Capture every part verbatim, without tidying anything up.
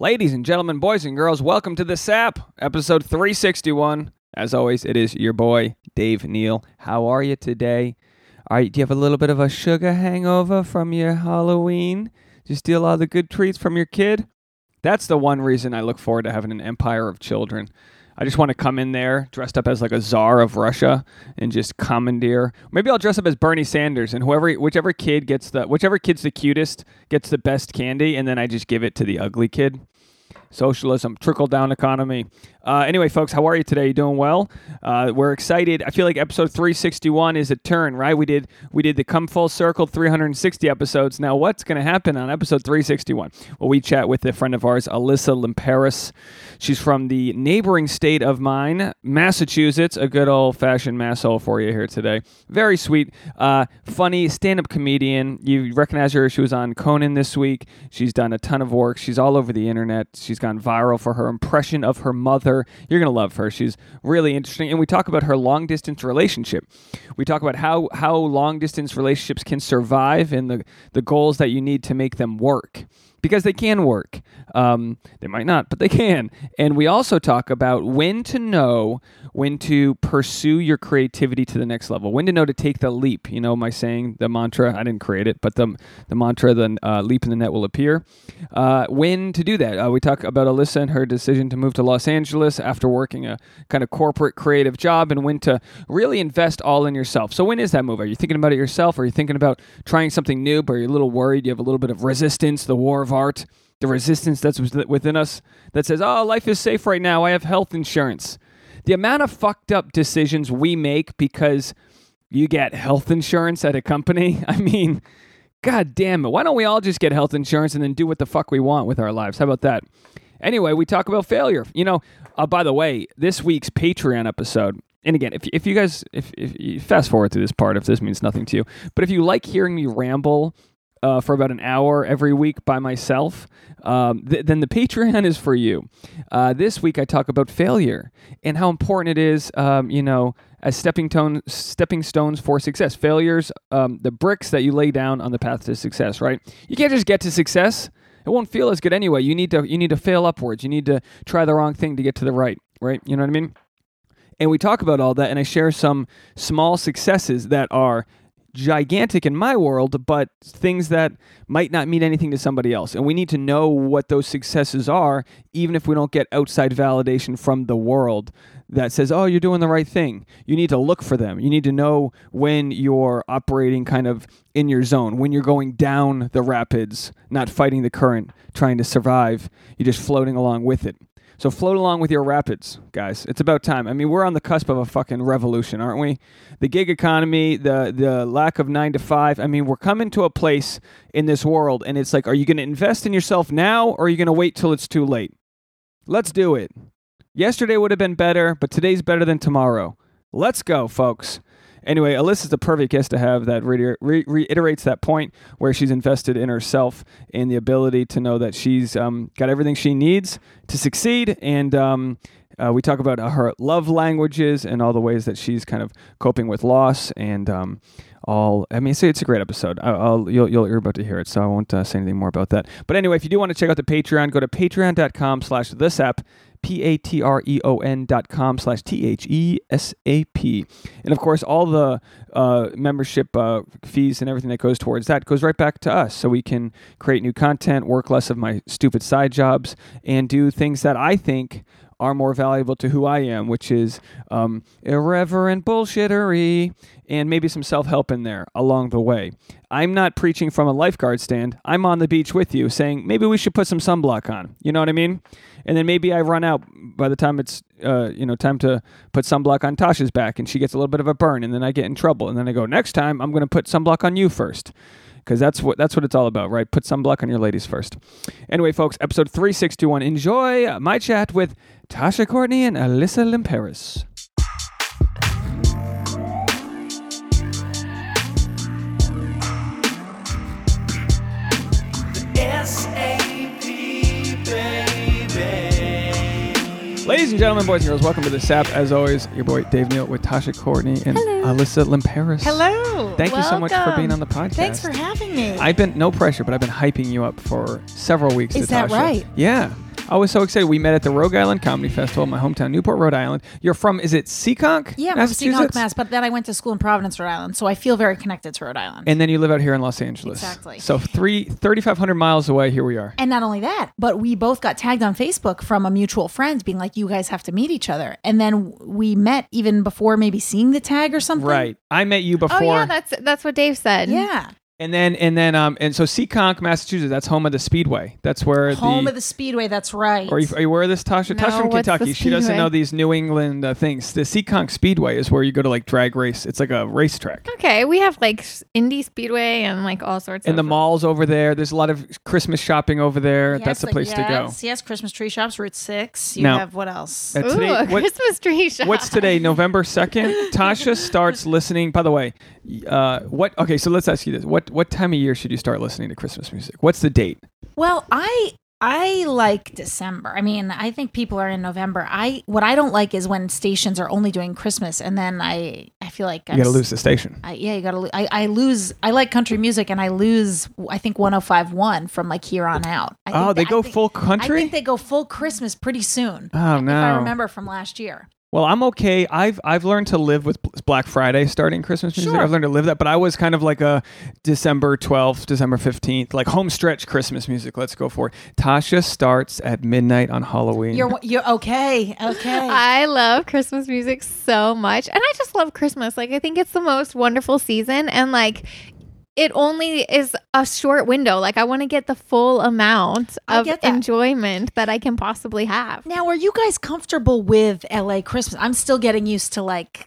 Ladies and gentlemen, boys and girls, welcome to the S A P, episode three sixty-one. As always, it is your boy, Dave Neal. How are you today? All right, do you have a little bit of a sugar hangover from your Halloween? Did you steal all the good treats from your kid? That's the one reason I look forward to having an empire of children. I just want to come in there dressed up as like a czar of Russia and just commandeer. Maybe I'll dress up as Bernie Sanders, and whoever, whichever kid gets the, whichever kid's the cutest gets the best candy, and then I just give it to the ugly kid. Socialism, trickle-down economy. Uh, anyway, folks, how are you today? You doing well? Uh, we're excited. I feel like episode three sixty-one is a turn, right? We did we did the Come Full Circle three hundred sixty episodes. Now, what's going to happen on episode three sixty-one? Well, we chat with a friend of ours, Alyssa Limperis. She's from the neighboring state of mine, Massachusetts. A good old-fashioned masshole for you here today. Very sweet, uh, funny stand-up comedian. You recognize her. She was on Conan this week. She's done a ton of work. She's all over the internet. She's gone viral for her impression of her mother. You're going to love her. She's really interesting. And we talk about her long-distance relationship. We talk about how, how long-distance relationships can survive and the, the goals that you need to make them work. Because they can work. Um, they might not, but they can. And we also talk about when to know when to pursue your creativity to the next level. When to know to take the leap. You know my saying, the mantra, I didn't create it, but the the mantra, the uh, leap in the net will appear. Uh, when to do that. Uh, we talk about Alyssa and her decision to move to Los Angeles after working a kind of corporate creative job, and when to really invest all in yourself. So when is that move? Are you thinking about it yourself? Are you thinking about trying something new, but you're a little worried? You have a little bit of resistance, the war of art, the resistance that's within us that says, oh, life is safe right now, I have health insurance. The amount of fucked up decisions we make because you get health insurance at a company, I mean, god damn it, why don't we all just get health insurance and then do what the fuck we want with our lives? How about that? Anyway, we talk about failure. You know, uh, by the way, this week's Patreon episode, and again, if if you guys, if, if you fast forward through this part, if this means nothing to you, but if you like hearing me ramble Uh, for about an hour every week by myself, um, th- then the Patreon is for you. Uh, this week I talk about failure and how important it is, um, you know, as stepping, tone, stepping stones for success. Failures, um, the bricks that you lay down on the path to success, right? You can't just get to success. It won't feel as good anyway. You need to, you need to fail upwards. You need to try the wrong thing to get to the right, right? You know what I mean? And we talk about all that, and I share some small successes that are gigantic in my world, but things that might not mean anything to somebody else. And we need to know what those successes are, even if we don't get outside validation from the world that says, oh, you're doing the right thing. You need to look for them. You need to know when you're operating kind of in your zone, when you're going down the rapids, not fighting the current, trying to survive. You're just floating along with it. So float along with your rapids, guys. It's about time. I mean, we're on the cusp of a fucking revolution, aren't we? The gig economy, the the lack of nine to five. I mean, we're coming to a place in this world, and it's like, are you going to invest in yourself now, or are you going to wait till it's too late? Let's do it. Yesterday would have been better, but today's better than tomorrow. Let's go, folks. Anyway, Alyssa's the perfect guest to have that re- re- reiterates that point where she's invested in herself and the ability to know that she's um, got everything she needs to succeed. And um, uh, we talk about uh, her love languages and all the ways that she's kind of coping with loss and um, all. I mean, so it's a great episode. I'll, I'll, you'll, you'll, you're about to hear it, so I won't uh, say anything more about that. But anyway, if you do want to check out the Patreon, go to patreon.com slash this app. P-A-T-R-E-O-N dot com slash T-H-E-S-A-P. And of course, all the uh, membership uh, fees and everything that goes towards that goes right back to us, so we can create new content, work less of my stupid side jobs, and do things that I think are more valuable to who I am, which is um, irreverent bullshittery and maybe some self-help in there along the way. I'm not preaching from a lifeguard stand. I'm on the beach with you saying, maybe we should put some sunblock on. You know what I mean? And then maybe I run out by the time it's uh, you know time to put sunblock on Tasha's back and she gets a little bit of a burn, and then I get in trouble. And then I go, next time I'm going to put sunblock on you first. Because that's what that's what it's all about, right? Put sunblock on your ladies first. Anyway, folks, episode three sixty-one. Enjoy my chat with Tasha Courtney and Alyssa Limperis. Ladies and gentlemen, boys and girls, welcome to the S A P. As always, your boy Dave Neal with Tasha Courtney and Hello. Alyssa Limperis. Hello. Thank welcome. You so much for being on the podcast. Thanks for having me. I've been, no pressure, but I've been hyping you up for several weeks. Is to that Tasha. Right? Yeah. I was so excited. We met at the Rogue Island Comedy Festival in my hometown, Newport, Rhode Island. You're from, is it Seekonk? Yeah, I'm from Seekonk, Mass. But then I went to school in Providence, Rhode Island. So I feel very connected to Rhode Island. And then you live out here in Los Angeles. Exactly. So three, thirty-five hundred miles away, here we are. And not only that, but we both got tagged on Facebook from a mutual friend being like, you guys have to meet each other. And then we met even before maybe seeing the tag or something. Right. I met you before. Oh, yeah, that's, that's what Dave said. Yeah. And then, and then, um, and so Seekonk, Massachusetts, that's home of the Speedway. That's where home the... Home of the Speedway, that's right. Are you, are you aware of this, Tasha? No, Tasha from Kentucky. She doesn't know these New England uh, things. The Seekonk Speedway is where you go to like drag race. It's like a racetrack. Okay, we have like Indy Speedway and like all sorts and of... And the mall's over there. There's a lot of Christmas shopping over there. Yes, that's the place yes, to go. Yes, Christmas tree shops, Route six. You now, have what else? Uh, today, Ooh, a what, Christmas tree shop. What's today, November second? Tasha starts listening. By the way, uh, what... Okay, so let's ask you this. What What time of year should you start listening to Christmas music? What's the date? Well, I I like December. I mean, I think people are in November. I what I don't like is when stations are only doing Christmas, and then I, I feel like I'm, you got to lose the station. I, yeah, you got to. Lo- I I lose. I like country music, and I lose. I think one oh five point one from like here on out. I think oh, they that, go think, full country. I think they go full Christmas pretty soon. Oh no! If I remember from last year. Well, I'm okay. I've I've learned to live with Black Friday starting Christmas music. Sure. I've learned to live that, but I was kind of like a December twelfth, December fifteenth, like home stretch Christmas music. Let's go for it. Tasha starts at midnight on Halloween. You're you're okay, okay. I love Christmas music so much, and I just love Christmas. Like I think it's the most wonderful season, and like. It only is a short window. Like, I want to get the full amount of that. enjoyment that I can possibly have. Now, are you guys comfortable with L A Christmas? I'm still getting used to, like,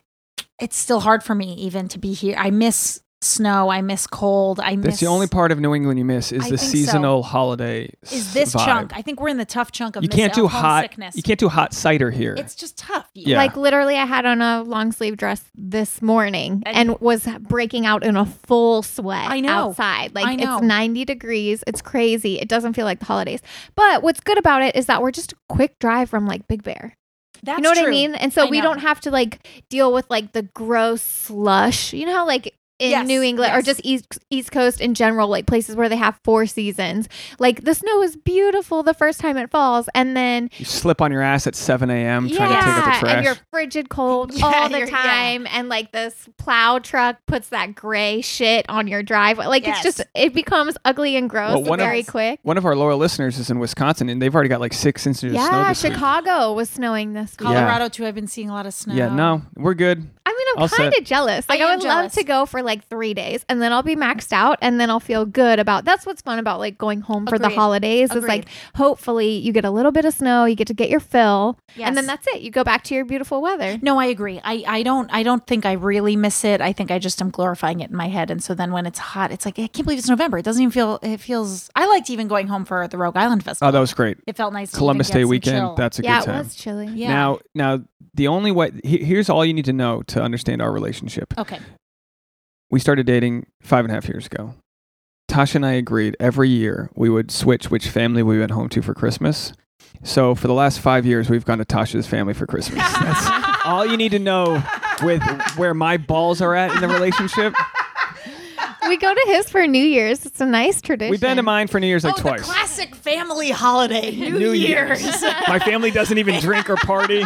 it's still hard for me even to be here. I miss snow. I miss cold. I miss. That's the only part of New England you miss is I the seasonal so. holiday Is this vibe. Chunk. I think we're in the tough chunk of you can't do hot sickness. You can't do hot cider here. It's just tough. Yeah. Like literally I had on a long sleeve dress this morning and, and was breaking out in a full sweat I know. outside. Like I know. It's ninety degrees. It's crazy. It doesn't feel like the holidays. But what's good about it is that we're just a quick drive from like Big Bear. That's you know what true. I mean? And so I we know. don't have to like deal with like the gross slush. You know how like in yes, New England yes. or just East East Coast in general, like places where they have four seasons. Like the snow is beautiful the first time it falls and then you slip on your ass at seven a.m. Yeah, trying to take out the trash. And you're frigid cold yeah, all the time yeah. and like this plow truck puts that gray shit on your driveway. Like yes. it's just, it becomes ugly and gross well, very of, quick. One of our loyal listeners is in Wisconsin and they've already got like six inches yeah, of snow this Chicago week. was snowing this week. Colorado yeah. too, I've been seeing a lot of snow. Yeah, no, we're good. I mean, I'm kind of jealous. Like I, I would jealous. love to go for like three days and then I'll be maxed out and then I'll feel good about that's what's fun about like going home Agreed. for the holidays Agreed. is like hopefully you get a little bit of snow, you get to get your fill yes. and then that's it. You go back to your beautiful weather. No, I agree. I, I don't I don't think I really miss it. I think I just am glorifying it in my head and so then when it's hot it's like I can't believe it's November. It doesn't even feel it feels I liked even going home for the Rogue Island Festival. Oh, that was great. It felt nice. Columbus Day weekend. Chill. That's a yeah, good time. Yeah, it was chilly. Yeah. Now now the only way he, here's all you need to know to understand our relationship. Okay. We started dating five and a half years ago. Tasha and I agreed every year we would switch which family we went home to for Christmas. So for the last five years, we've gone to Tasha's family for Christmas. That's all you need to know with where my balls are at in the relationship. We go to his for New Year's. It's a nice tradition. We've been to mine for New Year's like oh, twice. The classic family holiday, New, New Year's. Year's. My family doesn't even drink or party.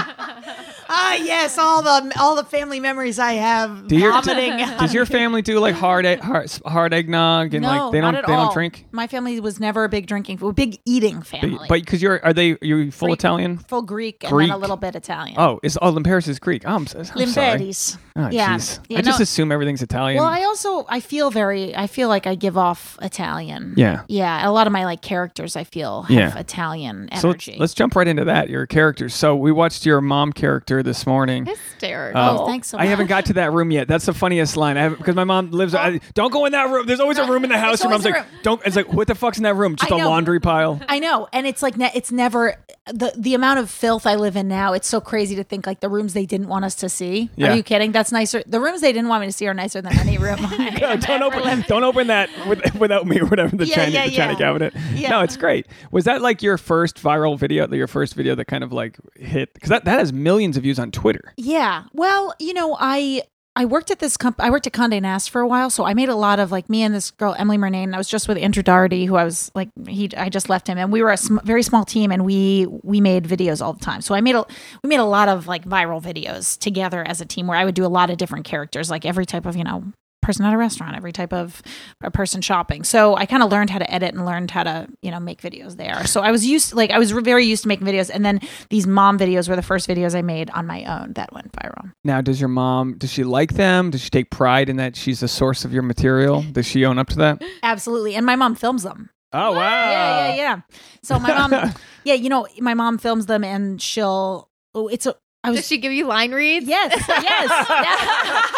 Ah, yes, all the all the family memories I have. Do your, vomiting. Does your family do like hard egg, hard, hard eggnog and no, like they don't not at they all. don't drink? My family was never a big drinking, a big eating family. But because you're, are they? You full Greek, Italian? Full Greek, Greek and then a little bit Italian. Oh, is oh Limperis is Greek. Oh, I'm, I'm Limperis. Sorry. Oh, yeah. yeah, I just no, assume everything's Italian. Well, I also I feel very I feel like I give off Italian. Yeah, yeah. A lot of my like characters I feel have yeah. Italian energy. So let's jump right into that. Your characters. So we watched your mom character this morning. Hysterical. Uh, oh, thanks so much. I haven't got to that room yet. That's the funniest line. I haven't because my mom lives. I, don't go in that room. There's always a room in the house. Your mom's like, room. don't. It's like, what the fuck's in that room? Just a laundry pile. I know. And it's like, ne- it's never the the amount of filth I live in now. It's so crazy to think like the rooms they didn't want us to see. Yeah. Are you kidding? That's nicer. The rooms they didn't want me to see are nicer than any room. no, don't open. Lived. Don't open that with, without me or whatever. The yeah, China, yeah, the China yeah. cabinet. Yeah. No, it's great. Was that like your first viral video? Your first video that kind of like hit because that that has millions of views on Twitter. Yeah. Well, you know, I I worked at this company. I worked at Condé Nast for a while, so I made a lot of, like, me and this girl Emily Murnane. And I was just with Andrew Daugherty, who I was like, he I just left him, and we were a sm- very small team, and we we made videos all the time. So I made a we made a lot of like viral videos together as a team, where I would do a lot of different characters, like every type of you know person at a restaurant, every type of a person shopping. So I kind of learned how to edit and learned how to, you know, make videos there. So I was used to, like, I was very used to making videos. And then these mom videos were the first videos I made on my own that went viral. Now, does your mom, does she like them? Does she take pride in that she's the source of your material? Does she own up to that? Absolutely. And my mom films them. Oh, wow. Yeah, yeah, yeah. So my mom, yeah, you know, my mom films them and she'll, oh, it's a, I was, does she give you line reads? Yes, yes.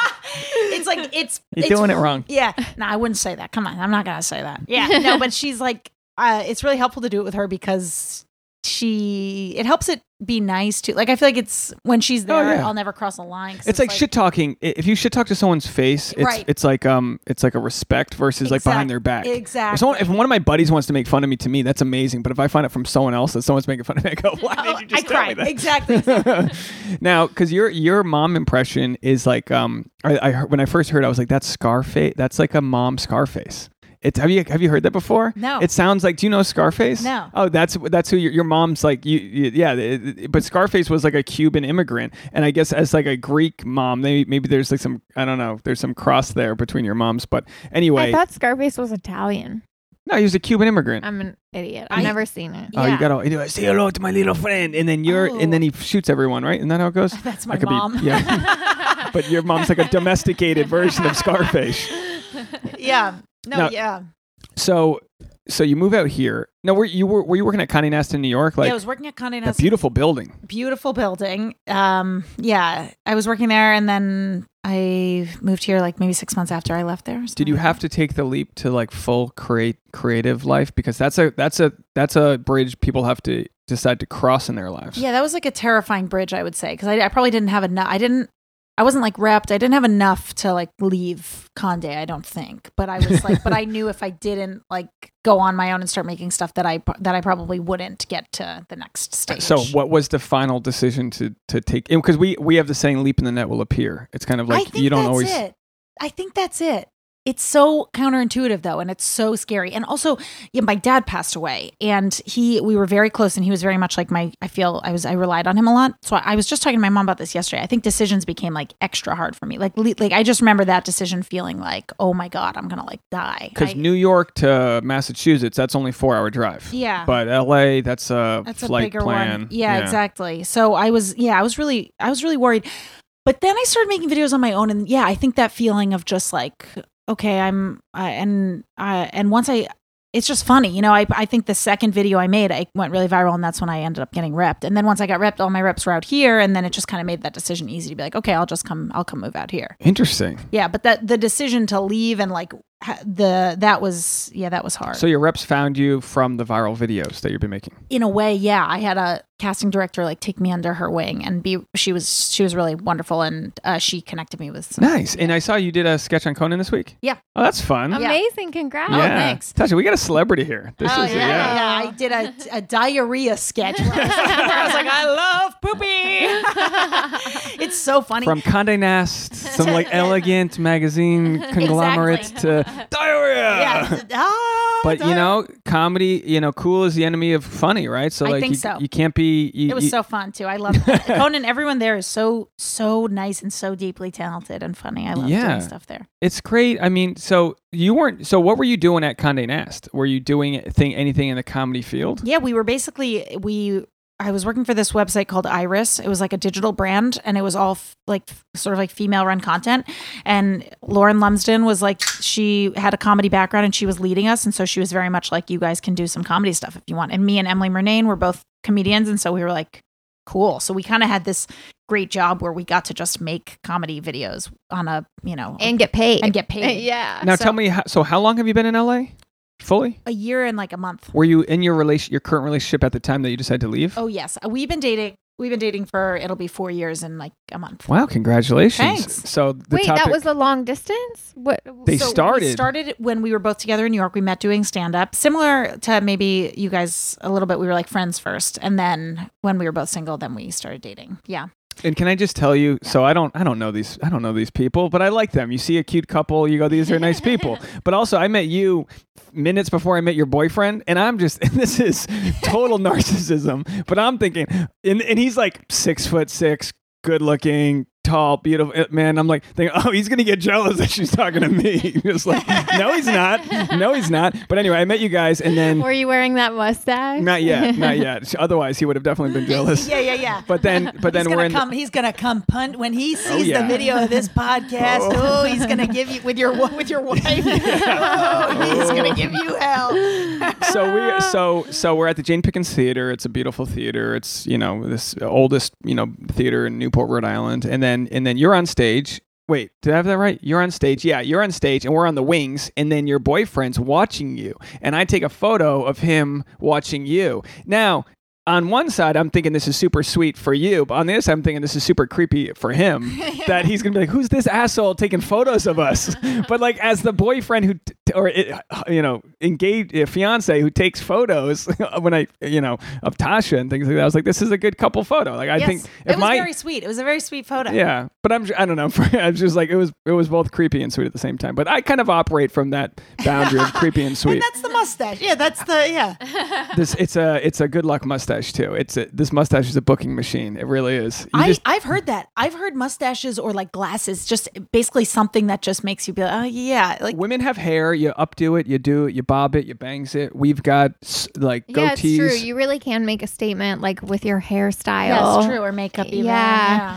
It's like, it's... You're it's, doing it wrong. Yeah. No, I wouldn't say that. Come on. I'm not going to say that. Yeah. No, but she's like, uh, it's really helpful to do it with her because she, it helps it be nice to, like, I feel like it's, when she's there, oh, yeah. I'll never cross a line. It's, it's like, like shit talking. If you shit talk to someone's face, it's right. it's like um, it's like a respect versus exactly. like behind their back. Exactly. If, someone, if one of my buddies wants to make fun of me, to me, that's amazing. But if I find out from someone else that someone's making fun of me, I go, why oh, did you just I tell cried. Me that? Exactly. exactly. Now, because your your mom impression is like, um, I, I when I first heard, I was like, that's Scarface. That's like a mom Scarface. It's, have you have you heard that before? No. It sounds like. Do you know Scarface? No. Oh, that's that's who your, your mom's like. You, you yeah. It, it, but Scarface was like a Cuban immigrant, and I guess as like a Greek mom, they, maybe there's like some I don't know. There's some cross there between your moms, but anyway. I thought Scarface was Italian. No, he was a Cuban immigrant. I'm an idiot. I've I, never seen it. Oh, yeah. You got all. You know, say hello to my little friend, and then you're, oh. and then he shoots everyone, right? Isn't that how it goes? That's my mom. Be, yeah. But your mom's like a domesticated version of Scarface. Yeah. No, now, yeah. So, so you move out here. Now, were you were, were you working at Condé Nast in New York? Like, yeah, I was working at Condé Nast. A beautiful building. Beautiful building. Um, yeah, I was working there, and then I moved here like maybe six months after I left there. Did you have to take the leap to like full create creative life? Because that's a that's a that's a bridge people have to decide to cross in their lives. Yeah, that was like a terrifying bridge, I would say, because I, I probably didn't have enough. I didn't. I wasn't like repped. I didn't have enough to like leave Condé, I don't think. But I was like, but I knew if I didn't like go on my own and start making stuff that I that I probably wouldn't get to the next stage. So what was the final decision to to take? Because we we have the saying, "Leap in the net will appear." It's kind of like I think you don't that's always. It. I think that's it. It's so counterintuitive though, and it's so scary. And also, yeah, my dad passed away, and he we were very close, and he was very much like my. I feel I was I relied on him a lot. So I, I was just talking to my mom about this yesterday. I think decisions became like extra hard for me. Like le- like I just remember that decision feeling like, oh my God, I'm gonna like die. Because New York to Massachusetts, that's only four hour drive. Yeah, but L A, that's a that's flight a bigger plan. One. Yeah, yeah, exactly. So I was yeah I was really I was really worried, but then I started making videos on my own, and yeah, I think that feeling of just like. Okay, I'm, uh, and uh, and once I, it's just funny, you know, I I think the second video I made, I went really viral, and that's when I ended up getting repped. And then once I got repped, all my reps were out here, and then it just kind of made that decision easy to be like, okay, I'll just come, I'll come move out here. Interesting. Yeah, but that the decision to leave and like ha- the, that was, yeah, that was hard. So your reps found you from the viral videos that you've been making? In a way, yeah. I had a casting director like take me under her wing and be she was she was really wonderful, and uh she connected me with some, nice yeah. And I saw you did a sketch on Conan this week. Yeah. Oh, that's fun. Amazing. Yeah. Congrats. Yeah. Oh, thanks, Tasha. We got a celebrity here. This oh, is yeah. Yeah. yeah I did a, a diarrhea sketch where I, was, where I was like, I love poopy. It's so funny. From Condé Nast, some like elegant magazine conglomerate exactly. to diarrhea. Yeah. Ah, but diarrhea. You know, comedy, you know, cool is the enemy of funny, right? So like I think you, so. you can't be. You, it was you, so fun too. I love Conan. Everyone there is so so nice and so deeply talented and funny. I love yeah. doing stuff there. It's great. I mean, so you weren't. So what were you doing at Condé Nast? Were you doing thing anything in the comedy field? Yeah, we were basically we. I was working for this website called Iris. It was like a digital brand, and it was all f- like f- sort of like female run content. And Lauren Lumsden was like, she had a comedy background and she was leading us. And so she was very much like, you guys can do some comedy stuff if you want. And me and Emily Murnane were both comedians. And so we were like, cool. So we kind of had this great job where we got to just make comedy videos on a, you know, and get paid and get paid. Yeah. Now so, tell me, how, so how long have you been in L A? Fully? A year and like a month. Were you in your relation, your current relationship at the time that you decided to leave? Oh yes, we've been dating. We've been dating for it'll be four years in like a month. Wow! Congratulations. Thanks. So the wait, topic, that was a long distance. What they so started? We started when we were both together in New York. We met doing stand up, similar to maybe you guys a little bit. We were like friends first, and then when we were both single, then we started dating. Yeah. And can I just tell you? Yeah. So I don't, I don't know these, I don't know these people, but I like them. You see a cute couple, you go, these are nice people. But also, I met you minutes before I met your boyfriend, and I'm just, and this is total narcissism. But I'm thinking, and, and he's like six foot six, good looking, tall, beautiful man. I'm like, thinking, oh, he's gonna get jealous that she's talking to me. Just like, no, he's not. No, he's not. But anyway, I met you guys, and then were you wearing that mustache? Not yet, not yet. Otherwise, he would have definitely been jealous. Yeah, yeah, yeah. But then, but then he's we're in. Come, the- he's gonna come punt when he sees oh, yeah. the video of this podcast. Oh. oh, he's gonna give you with your with your wife. yeah. oh, he's oh. gonna give you hell. so we so so we're at the Jane Pickens Theater. It's a beautiful theater. It's you know this oldest you know theater in Newport, Rhode Island, and then. And, and then you're on stage. Wait, did I have that right? You're on stage. Yeah, you're on stage and we're on the wings. And then your boyfriend's watching you. And I take a photo of him watching you. Now, on one side, I'm thinking this is super sweet for you. But on the other side, I'm thinking this is super creepy for him. That he's going to be like, who's this asshole taking photos of us? But like as the boyfriend who, t- or, it, you know, engaged uh, fiance who takes photos when I, you know, of Tasha and things like that. I was like, this is a good couple photo. Like I yes, think. If it was my, very sweet. It was a very sweet photo. Yeah. But I'm, I don't know. I was just like, it was, it was both creepy and sweet at the same time. But I kind of operate from that boundary of creepy and sweet. And that's the mustache. Yeah. That's the, yeah. This, it's a, it's a good luck mustache. Too. It's a, this mustache is a booking machine. It really is. I, just, I've heard that. I've heard mustaches or like glasses, just basically something that just makes you be like, oh yeah. Like women have hair. You updo it. You do it. You bob it. You bangs it. We've got like goatees. Yeah, it's true. You really can make a statement like with your hairstyle. That's true. Or makeup. Even. Yeah.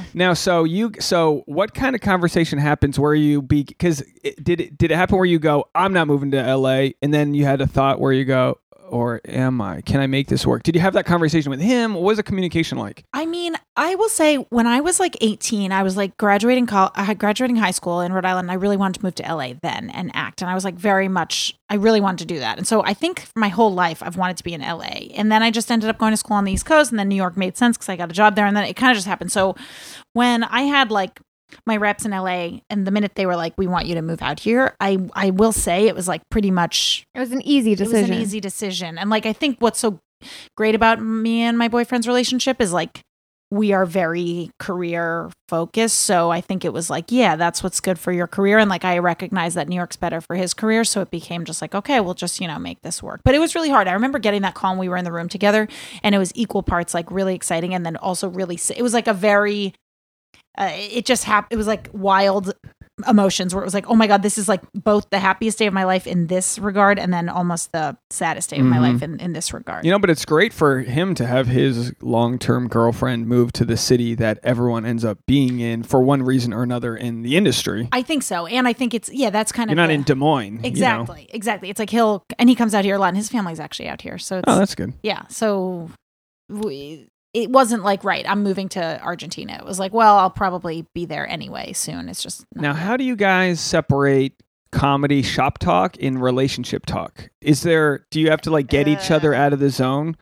yeah. Now, so you. So what kind of conversation happens where you be? Because did it, did it happen where you go, I'm not moving to L A, and then you had a thought where you go, or am I? Can I make this work? Did you have that conversation with him? What was the communication like? I mean, I will say when I was like eighteen, I was like graduating college, I had graduating high school in Rhode Island. And I really wanted to move to L A then and act. And I was like very much, I really wanted to do that. And so I think my whole life I've wanted to be in L A. And then I just ended up going to school on the East Coast, and then New York made sense because I got a job there, and then it kind of just happened. So when I had like my reps in L A, and the minute they were like, we want you to move out here, I, I will say it was like pretty much, it was an easy decision. It was an easy decision. And like, I think what's so great about me and my boyfriend's relationship is like, we are very career focused. So I think it was like, yeah, that's what's good for your career. And like, I recognize that New York's better for his career. So it became just like, okay, we'll just, you know, make this work. But it was really hard. I remember getting that call and we were in the room together, and it was equal parts, like really exciting. And then also really, it was like a very, Uh, it just happened. It was like wild emotions where it was like, oh my God, this is like both the happiest day of my life in this regard, and then almost the saddest day of mm-hmm. my life in, in this regard. You know, but it's great for him to have his long-term girlfriend move to the city that everyone ends up being in for one reason or another in the industry. I think so. And I think it's, yeah, that's kind You're of. You're not the, in Des Moines. Exactly. You know? Exactly. It's like he'll, and he comes out here a lot, and his family's actually out here. So it's, oh, that's good. Yeah. So we. It wasn't like, right, I'm moving to Argentina. It was like, well, I'll probably be there anyway soon. It's just not. Now, how do you guys separate comedy shop talk in relationship talk? Is there, do you have to like get uh, each other out of the zone?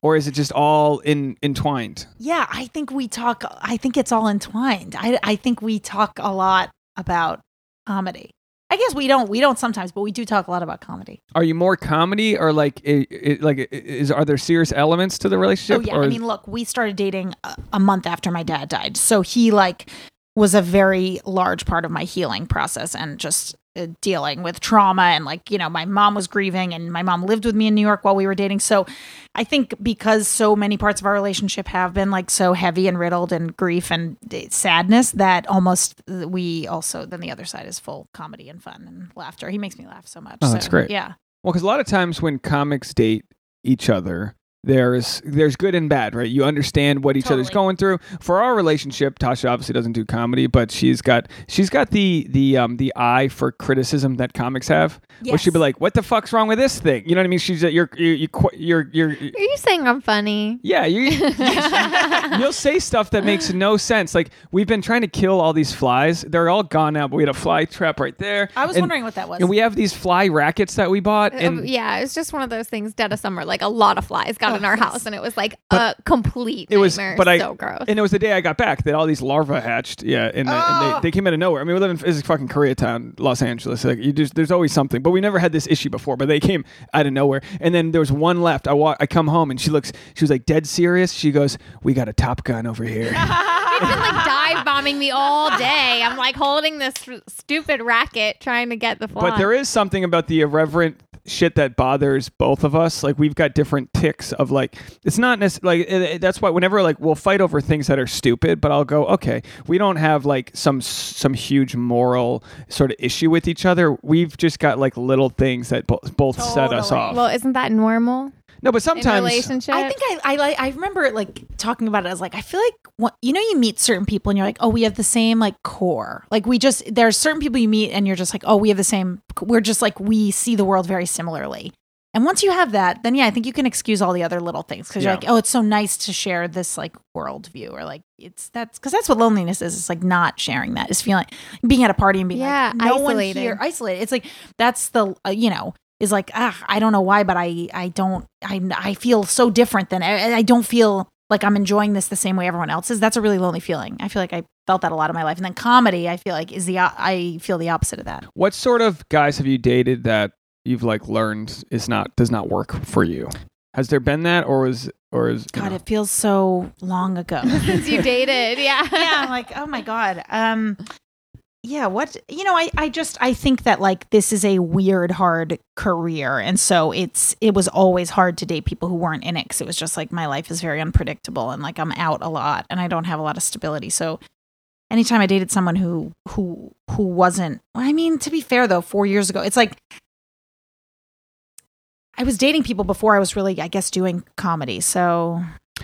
Or is it just all in, entwined? Yeah, I think we talk, I think it's all entwined. I, I think we talk a lot about comedy. I guess we don't. We don't sometimes, but we do talk a lot about comedy. Are you more comedy, or like, it, it, like, is are there serious elements to the relationship? Oh yeah, or I mean, look, we started dating a, a month after my dad died, so he like was a very large part of my healing process and just uh, dealing with trauma and like you know, my mom was grieving, and my mom lived with me in New York while we were dating. So I think because so many parts of our relationship have been like so heavy and riddled in grief and sadness that almost we also, then the other side is full comedy and fun and laughter. He makes me laugh so much. Oh, so, that's great. Yeah. Well, because a lot of times when comics date each other, there's there's good and bad, right? You understand what each totally. other's going through. For our relationship, Tasha obviously doesn't do comedy, but she's got she's got the the um the eye for criticism that comics have. Yes. Where she'd be like, "What the fuck's wrong with this thing?" You know what I mean? She's you're you you're you're. Are you saying I'm funny? Yeah, you. You'll say stuff that makes no sense. Like we've been trying to kill all these flies. They're all gone now, but we had a fly trap right there. I was and, wondering what that was. And we have these fly rackets that we bought. And uh, yeah, it's just one of those things. Dead of summer, like a lot of flies got. Oh. In our house, and it was like but a complete it was, nightmare. But I, so gross. And it was the day I got back that all these larvae hatched. Yeah, and, oh. uh, and they, they came out of nowhere. I mean, we live in this is fucking Koreatown, Los Angeles. Like, you just there's always something. But we never had this issue before. But they came out of nowhere, and then there was one left. I walk, I come home, and she looks. She was like dead serious. She goes, "We got a Top Gun over here." He's been like dive bombing me all day. I'm like holding this r- stupid racket trying to get the fly. But there is something about the irreverent shit that bothers both of us. Like, we've got different ticks of like, it's not necessarily like it, it, that's why whenever like we'll fight over things that are stupid, but I'll go, okay, we don't have like some some huge moral sort of issue with each other. We've just got like little things that bo- both totally. set us off. Well, isn't that normal? No, but sometimes relationship. I think I I like I remember like talking about it. I was like, I feel like what, you know, you meet certain people and you're like, oh, we have the same like core. Like we just there are certain people you meet and you're just like, oh, we have the same. We're just like we see the world very similarly. And once you have that, then yeah, I think you can excuse all the other little things because yeah. you're like, oh, it's so nice to share this like worldview or like it's that's because that's what loneliness is. It's like not sharing that. It's feeling being at a party and being yeah, like no isolated. one here isolated. It's like that's the uh, you know. Is like, ah, I don't know why, but I, I don't, I, I feel so different than, I, I don't feel like I'm enjoying this the same way everyone else is. That's a really lonely feeling. I feel like I felt that a lot in my life. And then comedy, I feel like is the, I feel the opposite of that. What sort of guys have you dated that you've like learned is not, does not work for you? Has there been that or was, or is, God, know. It feels so long ago. Since you dated. Yeah. Yeah. I'm like, oh my God. Um, Yeah, what, you know, I, I just, I think that like this is a weird, hard career. And so it's, it was always hard to date people who weren't in it. Cause it was just like, my life is very unpredictable and like I'm out a lot and I don't have a lot of stability. So anytime I dated someone who, who, who wasn't, I mean, to be fair though, four years ago, it's like, I was dating people before I was really, I guess, doing comedy. So.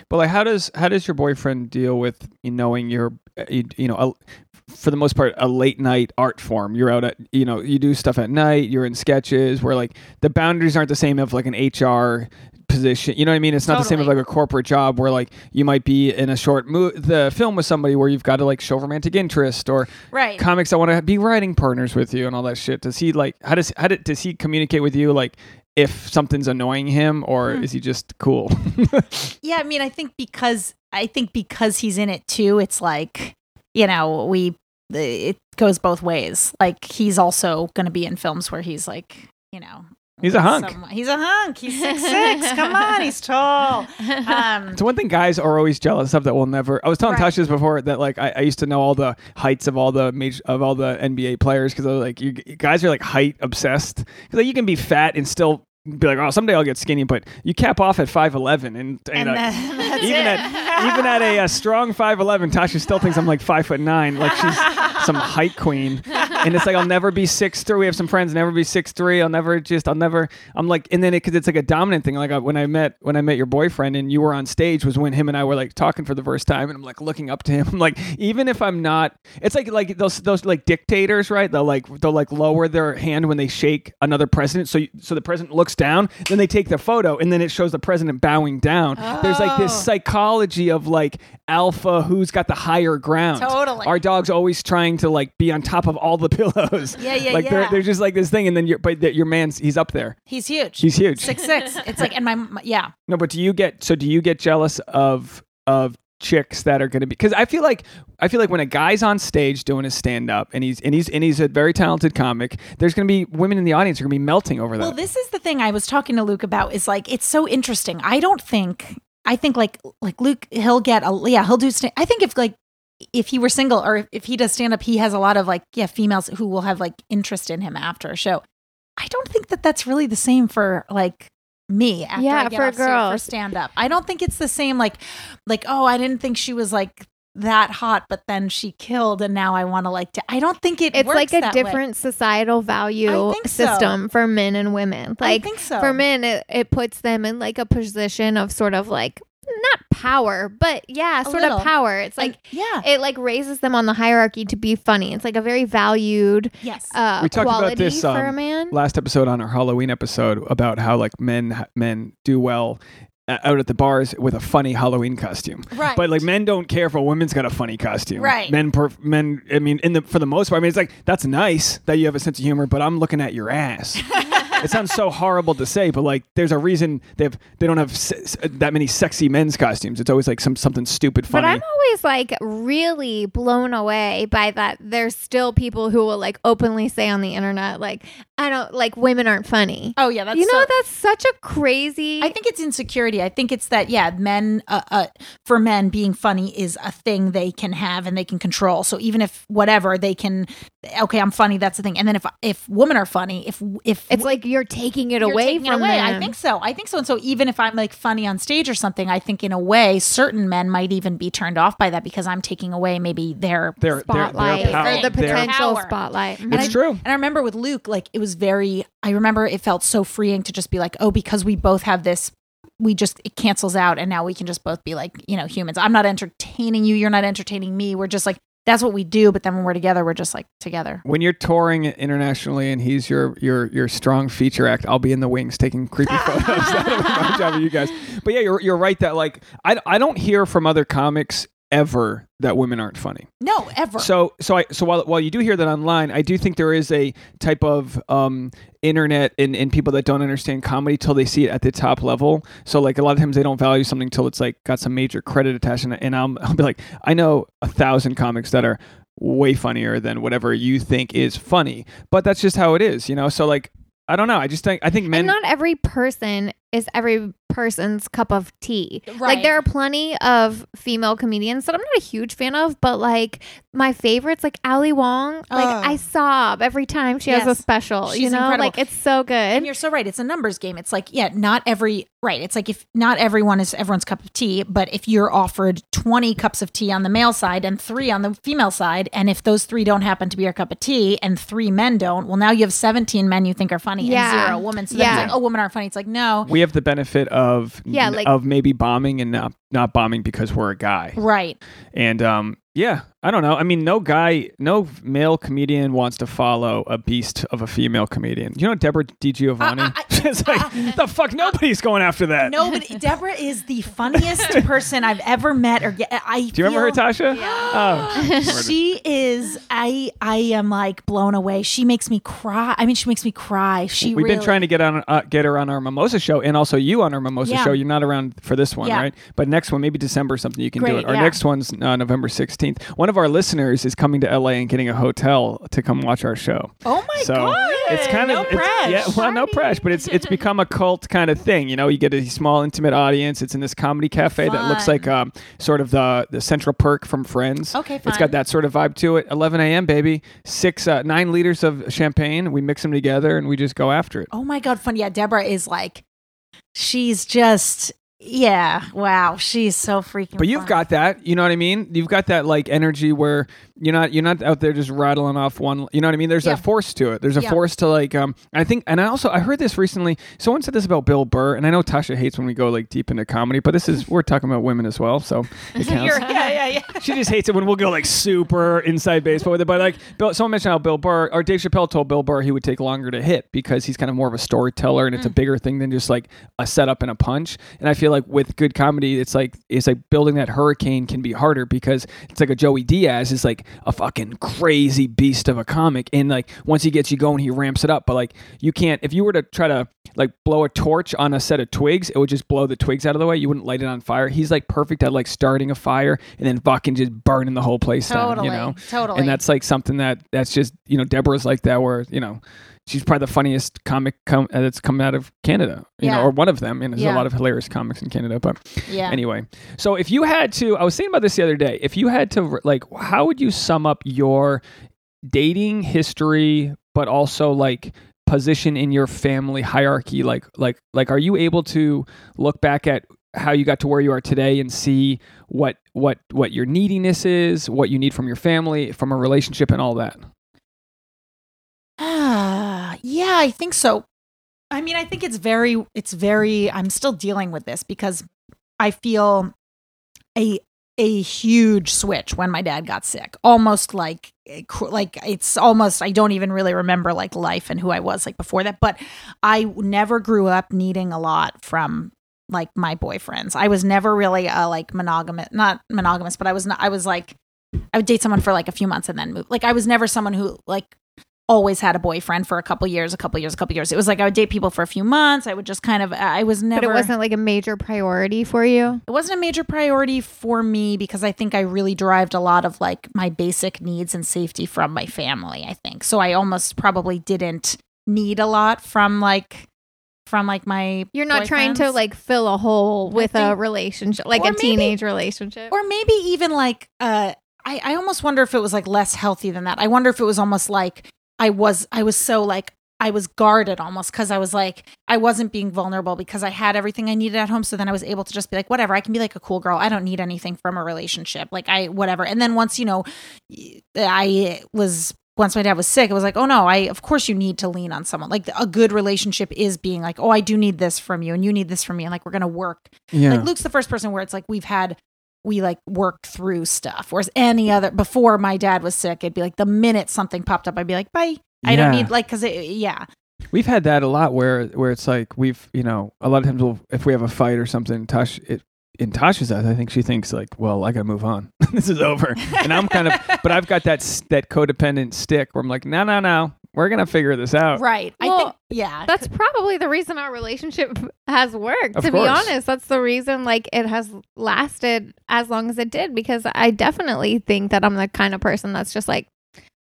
But like, how does, how does your boyfriend deal with knowing you're, you, you know, a, for the most part, a late night art form? You're out at, you know, you do stuff at night, you're in sketches where like the boundaries aren't the same of like an H R position. You know what I mean? It's not totally. the same as like a corporate job where like you might be in a short movie, the film with somebody where you've got to like show romantic interest or right. comics that want to be writing partners with you and all that shit. Does he like, how does, how did, does he communicate with you? Like if something's annoying him or hmm. is he just cool? Yeah. I mean, I think because, I think because he's in it too, it's like, you know, we, it goes both ways. Like he's also going to be in films where he's like, you know, he's a hunk. Someone. He's a hunk. He's six six. Come on, he's tall. Um, it's one thing guys are always jealous of that we'll never. I was telling right. Tasha before that like I, I used to know all the heights of all the major, of all the N B A players because I was like, you guys are like height obsessed. Because like, you can be fat and still be like, oh, someday I'll get skinny, but you cap off at five eleven, and, and, and uh, that, even it. at even at a, a strong five eleven, Tasha still thinks I'm like five foot nine, like she's some height queen. And it's like I'll never be six three. We have some friends never be six three. I'll never just I'll never. I'm like, and then it because it's like a dominant thing. Like I, when I met when I met your boyfriend, and you were on stage was when him and I were like talking for the first time, and I'm like looking up to him. I'm like, even if I'm not, it's like like those those like dictators, right? They'll like they'll like lower their hand when they shake another president, so you, so the president looks down, then they take the photo and then it shows the president bowing down. Oh. There's like this psychology of like alpha, who's got the higher ground. Totally. Our dog's always trying to like be on top of all the pillows. Yeah, yeah, like yeah. They're, they're just like this thing, and then your but your man's he's up there. He's huge. He's huge. Six six. It's like and my, my yeah. No, but do you get so do you get jealous of of chicks that are going to be because I feel like I feel like when a guy's on stage doing his stand up and he's and he's and he's a very talented comic, there's going to be women in the audience are going to be melting over that. Well, this is the thing I was talking to Luke about is like it's so interesting. I don't think I think like like Luke he'll get a yeah he'll do stand- I think if like if he were single or if, if he does stand up he has a lot of like yeah females who will have like interest in him after a show. I don't think that that's really the same for like me after yeah, I get for off girls. Stage for stand up. I don't think it's the same like like oh I didn't think she was like that hot but then she killed and now I want to like to I don't think it it's works like a that different way. Societal value system so. For men and women like I think so. For men it, it puts them in like a position of sort of like not power but yeah sort of power it's like and, yeah it like raises them on the hierarchy to be funny. It's like a very valued yes uh, we talked about this um, for a man. Last episode on our Halloween episode about how like men men do well out at the bars with a funny Halloween costume. Right. But like men don't care if a woman's got a funny costume. Right. Men, perf- men, I mean, in the, for the most part, I mean, it's like, that's nice that you have a sense of humor, but I'm looking at your ass. It sounds so horrible to say, but like, there's a reason they have they don't have se- that many sexy men's costumes. It's always like some something stupid funny. But I'm always like really blown away by that. There's still people who will like openly say on the internet, like, I don't like women aren't funny. Oh yeah, that's you know so, that's such a crazy. I think it's insecurity. I think it's that yeah, men uh, uh, for men being funny is a thing they can have and they can control. So even if whatever they can, okay, I'm funny. That's the thing. And then if if women are funny, if if it's like you're taking it you're away taking from it away. Them. I think so. I think so. And so even if I'm like funny on stage or something, I think in a way certain men might even be turned off by that because I'm taking away maybe their their spotlight their, their power. Or the potential their spotlight. Mm-hmm. It's and I, true. And I remember with Luke, like it was very. I remember it felt so freeing to just be like, oh, because we both have this. We just, it cancels out and now we can just both be like, you know, humans. I'm not entertaining you. You're not entertaining me. We're just like, that's what we do. But then when we're together, we're just like together. When you're touring internationally and he's your your your strong feature act, I'll be in the wings taking creepy photos. That'll be my job of you guys. But yeah, you're you're right that like, I, I don't hear from other comics ever that women aren't funny. No, ever. So so I so while while you do hear that online, I do think there is a type of um, internet in, in people that don't understand comedy till they see it at the top level. So like a lot of times they don't value something till it's like got some major credit attached. And, and I'll, I'll be like, I know a thousand comics that are way funnier than whatever you think is funny. But that's just how it is, you know? So like, I don't know. I just think, I think men... And not every person is every person's cup of tea. Right. Like there are plenty of female comedians that I'm not a huge fan of, but like my favorites, like Ali Wong, like oh. I sob every time she yes. has a special, she's you know, incredible. Like it's so good. And you're so right. It's a numbers game. It's like, yeah, not every, right. It's like if not everyone is everyone's cup of tea, but if you're offered twenty cups of tea on the male side and three on the female side, and if those three don't happen to be your cup of tea and three men don't, well now you have seventeen men you think are funny yeah. and zero women. So yeah. It's like, oh, women aren't funny. It's like, no. We have the benefit of yeah, like, of maybe bombing and not, not bombing because we're a guy. Right. And um, yeah, I don't know. I mean, no guy, no male comedian wants to follow a beast of a female comedian. You know, Deborah DiGiovanni? Uh, I, it's like, uh, the fuck, nobody's going after that. Nobody. Deborah is the funniest person I've ever met. Or get, I Do you feel, remember her, Tasha? Yeah. Oh, she is, I I am like blown away. She makes me cry. I mean, she makes me cry. She We've really, been trying to get on uh, get her on our Mimosa show and also you on our Mimosa yeah. show. You're not around for this one, yeah. right? But next one, maybe December or something, you can Great, do it. Our yeah. next one's uh, November sixteenth. One of our listeners is coming to L A and getting a hotel to come watch our show. Oh my so god! It's kind no of it's, yeah, well, no pressure, but it's it's become a cult kind of thing. You know, you get a small, intimate audience. It's in this comedy cafe fun. That looks like um sort of the the Central Perk from Friends. Okay, fine. It's got that sort of vibe to it. eleven a.m. baby, six uh, nine liters of champagne. We mix them together and we just go after it. Oh my god, fun! Yeah, Deborah is like, she's just. Yeah. Wow. She's so freaking But you've fun. Got that. You know what I mean? You've got that like energy where you're not you're not out there just rattling off one. You know what I mean? There's yeah. a force to it. There's a yeah. force to like um I think and I also I heard this recently. Someone said this about Bill Burr, and I know Tasha hates when we go like deep into comedy, but this is we're talking about women as well, so it counts. yeah, yeah, yeah. She just hates it when we'll go like super inside baseball with it. But like Bill, someone mentioned how Bill Burr or Dave Chappelle told Bill Burr he would take longer to hit because he's kind of more of a storyteller and it's mm. a bigger thing than just like a setup and a punch. And I feel like with good comedy, it's like it's like building that hurricane can be harder because it's like a Joey Diaz is like a fucking crazy beast of a comic, and like once he gets you going, he ramps it up. But like you can't if you were to try to like blow a torch on a set of twigs, it would just blow the twigs out of the way. You wouldn't light it on fire. He's like perfect at like starting a fire and then fucking just burning the whole place totally, down. You know, totally. And that's like something that that's just you know Deborah's like that where you know. She's probably the funniest comic com- that's come out of Canada, you yeah. know, or one of them. And there's yeah. a lot of hilarious comics in Canada, but yeah. anyway. So if you had to, I was thinking about this the other day. If you had to, like, how would you sum up your dating history, but also like position in your family hierarchy? Like, like, like, are you able to look back at how you got to where you are today and see what what what your neediness is, what you need from your family, from a relationship, and all that? Ah, yeah, I think so. I mean, I think it's very, it's very, I'm still dealing with this because I feel a, a huge switch when my dad got sick, almost like, like it's almost, I don't even really remember like life and who I was like before that, but I never grew up needing a lot from like my boyfriends. I was never really a like monogamous, not monogamous, but I was not, I was like, I would date someone for like a few months and then move. Like I was never someone who like always had a boyfriend for a couple years, a couple years, a couple years. It was like I would date people for a few months. I would just kind of, I was never. But it wasn't like a major priority for you? It wasn't a major priority for me because I think I really derived a lot of like my basic needs and safety from my family, I think. So I almost probably didn't need a lot from like, from like my You're not boyfriends. Trying to like fill a hole with think, a relationship, like a maybe, teenage relationship. Or maybe even like, uh, I, I almost wonder if it was like less healthy than that. I wonder if it was almost like, I was I was so like I was guarded almost because I was like I wasn't being vulnerable because I had everything I needed at home. So then I was able to just be like, whatever, I can be like a cool girl. I don't need anything from a relationship. Like I whatever. And then once, you know, I was once my dad was sick, it was like, oh, no, I of course you need to lean on someone. Like a good relationship is being like, oh, I do need this from you and you need this from me. And like we're going to work. Yeah. Like Luke's the first person where it's like we've had. We like work through stuff. Whereas any other, before my dad was sick, it'd be like the minute something popped up, I'd be like, bye. I yeah. don't need like, cause it, yeah. We've had that a lot where, where it's like we've, you know, a lot of times we'll, if we have a fight or something, Tosh, it, in Tasha's eyes, I think she thinks like, well, I got to move on. This is over. And I'm kind of, but I've got that, that codependent stick where I'm like, no, no, no. We're going to figure this out. Right. Well, I think, yeah. That's probably the reason our relationship has worked, of to course. Be honest. That's the reason like it has lasted as long as it did, because I definitely think that I'm the kind of person that's just like,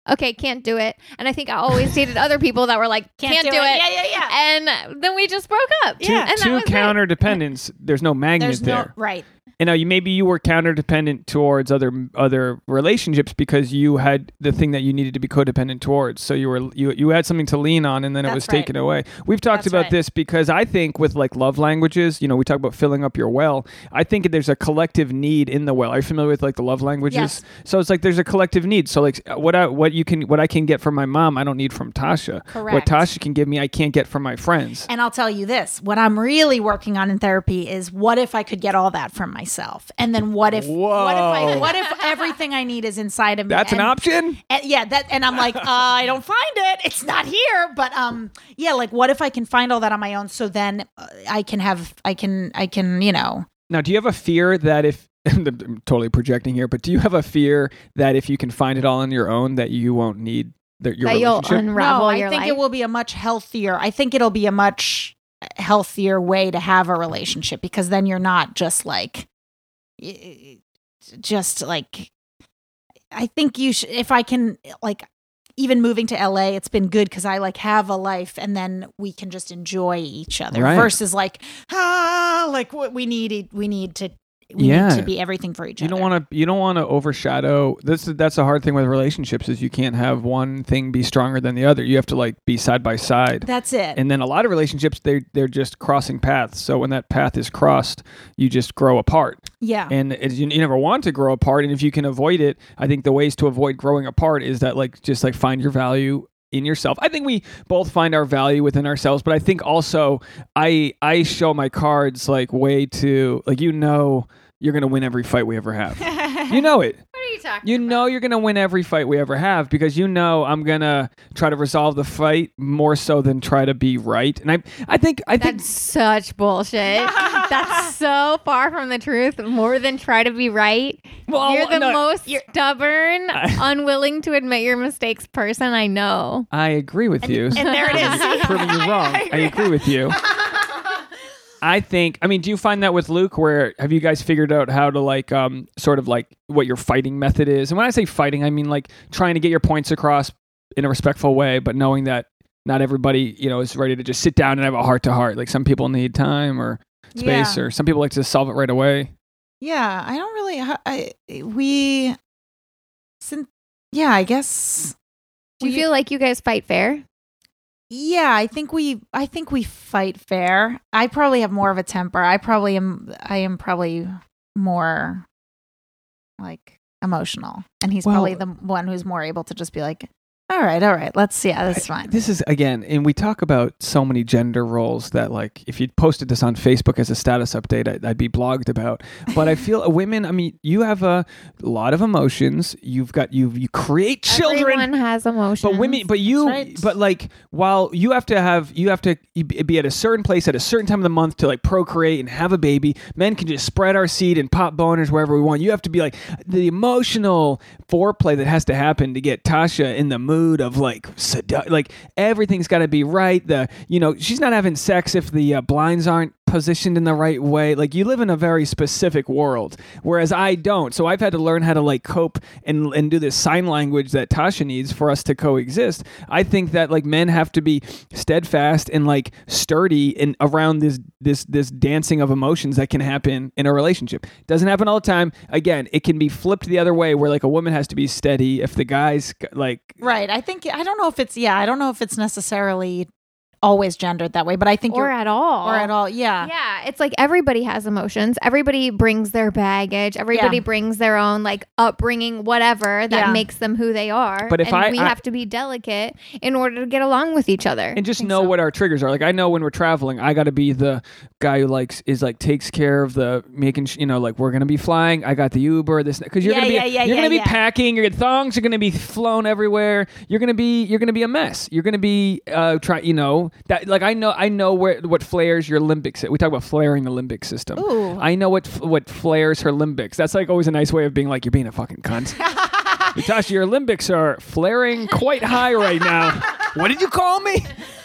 okay, can't do it. And I think I always dated other people that were like, can't, can't do, do it. it. Yeah, yeah, yeah. And then we just broke up. Yeah. Two, two counter dependence. There's no magnet There's there. No, right. You know, you maybe you were counterdependent towards other other relationships because you had the thing that you needed to be codependent towards. So you were you you had something to lean on, and then That's it was right. taken away. We've talked That's about right. this because I think with like love languages, you know, we talk about filling up your well. I think there's a collective need in the well. Are you familiar with like the love languages? Yes. So it's like there's a collective need. So like what I what you can what I can get from my mom, I don't need from Tasha. Correct. What Tasha can give me, I can't get from my friends. And I'll tell you this: what I'm really working on in therapy is what if I could get all that from myself. Myself. And then what if Whoa. what if I, what if everything I need is inside of me? That's and, an option? And, yeah, that and I'm like, uh, I don't find it. It's not here, but um yeah, like what if I can find all that on my own so then I can have I can I can, you know. Now, do you have a fear that if I'm totally projecting here, but do you have a fear that if you can find it all on your own that you won't need the, your that relationship? You'll unravel no, your I think life. It will be a much healthier. I think it'll be a much healthier way to have a relationship because then you're not just like just like I think you should if I can like even moving to L A it's been good because I like have a life and then we can just enjoy each other right. versus like ah like what we need we need to we yeah. need to be everything for each you other. Don't want to you don't want to overshadow this that's a hard thing with relationships is you can't have one thing be stronger than the other. You have to like be side by side. That's it. And then a lot of relationships they they're just crossing paths. So when that path is crossed, you just grow apart. Yeah. And it, you, you never want to grow apart, and if you can avoid it, I think the ways to avoid growing apart is that like just like find your value in yourself. I think we both find our value within ourselves, but I think also I I show my cards like way too like you know you're going to win every fight we ever have. You know it. What are you talking You about? Know you're going to win every fight we ever have because you know I'm going to try to resolve the fight more so than try to be right. And I I think... I That's think, such bullshit. That's so far from the truth. More than try to be right. Well, you're the no, most you're, stubborn, I, unwilling to admit your mistakes person I know. I agree with and, you. And there it is. Proving you wrong. I, I, I agree with you. I think, I mean, do you find that with Luke where have you guys figured out how to like um, sort of like what your fighting method is? And when I say fighting, I mean like trying to get your points across in a respectful way, but knowing that not everybody, you know, is ready to just sit down and have a heart to heart. Like some people need time or space yeah. or some people like to solve it right away. Yeah, I don't really, I, we, since, yeah, I guess. Do you we, feel like you guys fight fair? Yeah, I think we I think we fight fair. I probably have more of a temper. I probably am I am probably more like emotional. And he's well, probably the one who's more able to just be like, all right, all right, let's see. Yeah, that's fine. This is again, and we talk about so many gender roles that like if you posted this on Facebook as a status update, I'd, I'd be blogged about. But I feel women, I mean, you have a lot of emotions. You've got you you create children. Everyone has emotions. But women, but you right. but like while you have to have you have to be at a certain place at a certain time of the month to like procreate and have a baby, men can just spread our seed and pop boners wherever we want. You have to be like the emotional foreplay that has to happen to get Tasha in the mood mood of like sedu- like everything's got to be right. The you know she's not having sex if the uh, blinds aren't positioned in the right way. Like, you live in a very specific world, whereas I don't. So I've had to learn how to like cope and and do this sign language that Tasha needs for us to coexist. I think that like men have to be steadfast and like sturdy and around this this this dancing of emotions that can happen in a relationship. Doesn't happen all the time. Again, it can be flipped the other way where like a woman has to be steady if the guy's like right. I think I don't know if it's yeah. I don't know if it's necessarily always gendered that way, but I think or you're, at all or at all yeah yeah it's like everybody has emotions, everybody brings their baggage, everybody yeah. brings their own like upbringing, whatever that yeah. makes them who they are. But if and I we I, have to be delicate in order to get along with each other and just know so. what our triggers are. Like, I know when we're traveling, I gotta be the guy who likes is like takes care of the making sh- you know like we're gonna be flying, I got the Uber, this, because you're yeah, gonna be yeah, yeah, you're yeah, gonna yeah. be packing, your thongs are gonna be flown everywhere, you're gonna be you're gonna be a mess, you're gonna be uh try you know that like I know I know where what flares your limbic system. We talk about flaring the limbic system. Ooh. I know what what flares her limbics. That's like always a nice way of being like, you're being a fucking cunt. Natasha, your limbics are flaring quite high right now. What did you call me?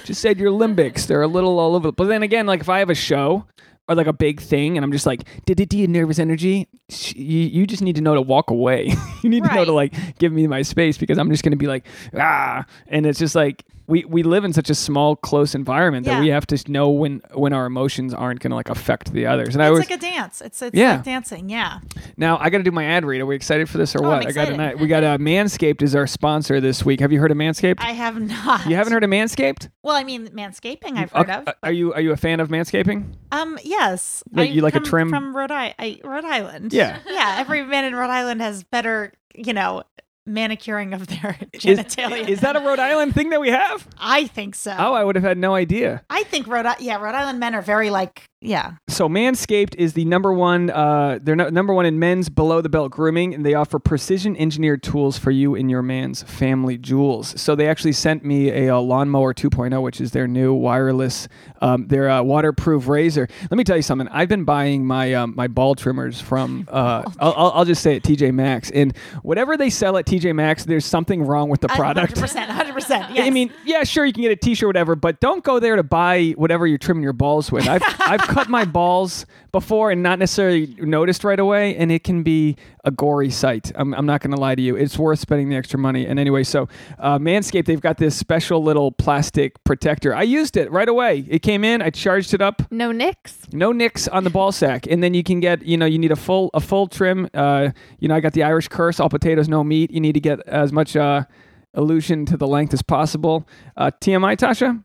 Just said your limbics. They're a little all over. But then again, like if I have a show or like a big thing and I'm just like, did it de nervous energy? You, you just need to know to walk away. You need right. to know to like give me my space, because I'm just going to be like, ah. And it's just like, we, we live in such a small, close environment yeah. that we have to know when, when our emotions aren't going to like affect the others. And it's I was, like a dance. It's, it's yeah. like dancing. Yeah. Now I got to do my ad read. Are we excited for this or oh, what? I got an ad. We got uh, Manscaped is our sponsor this week. Have you heard of Manscaped? I have not. You haven't heard of Manscaped? Well, I mean, manscaping I've heard uh, of. Are you, are you a fan of manscaping? Um, yes. Yeah, you like a trim from Rhode, I- I, Rhode Island. Yeah. Yeah. Every man in Rhode Island has better, you know, manicuring of their genitalia. Is, is that a Rhode Island thing that we have? I think so. Oh, I would have had no idea. I think Rhode yeah, Rhode Island men are very like yeah. So Manscaped is the number one. Uh, they're no, number one in men's below the belt grooming, and they offer precision engineered tools for you and your man's family jewels. So they actually sent me a, a lawnmower two point oh, which is their new wireless, um, their uh, waterproof razor. Let me tell you something. I've been buying my um, my ball trimmers from. Uh, I'll, I'll, I'll just say it, T J Maxx, and whatever they sell at T J T J Maxx, there's something wrong with the product. one hundred percent, one hundred percent. Yes. I mean, yeah, sure, you can get a t-shirt or whatever, but don't go there to buy whatever you're trimming your balls with. I've, I've cut my balls before and not necessarily noticed right away, and it can be a gory sight. I'm, I'm not going to lie to you. It's worth spending the extra money. And anyway, so uh, Manscaped, they've got this special little plastic protector. I used it right away. It came in. I charged it up. No nicks. No nicks on the ball sack. And then you can get, you know, you need a full a full trim. Uh, you know, I got the Irish curse, all potatoes, no meat. You need to get as much uh, allusion to the length as possible. Uh, T M I, Tasha?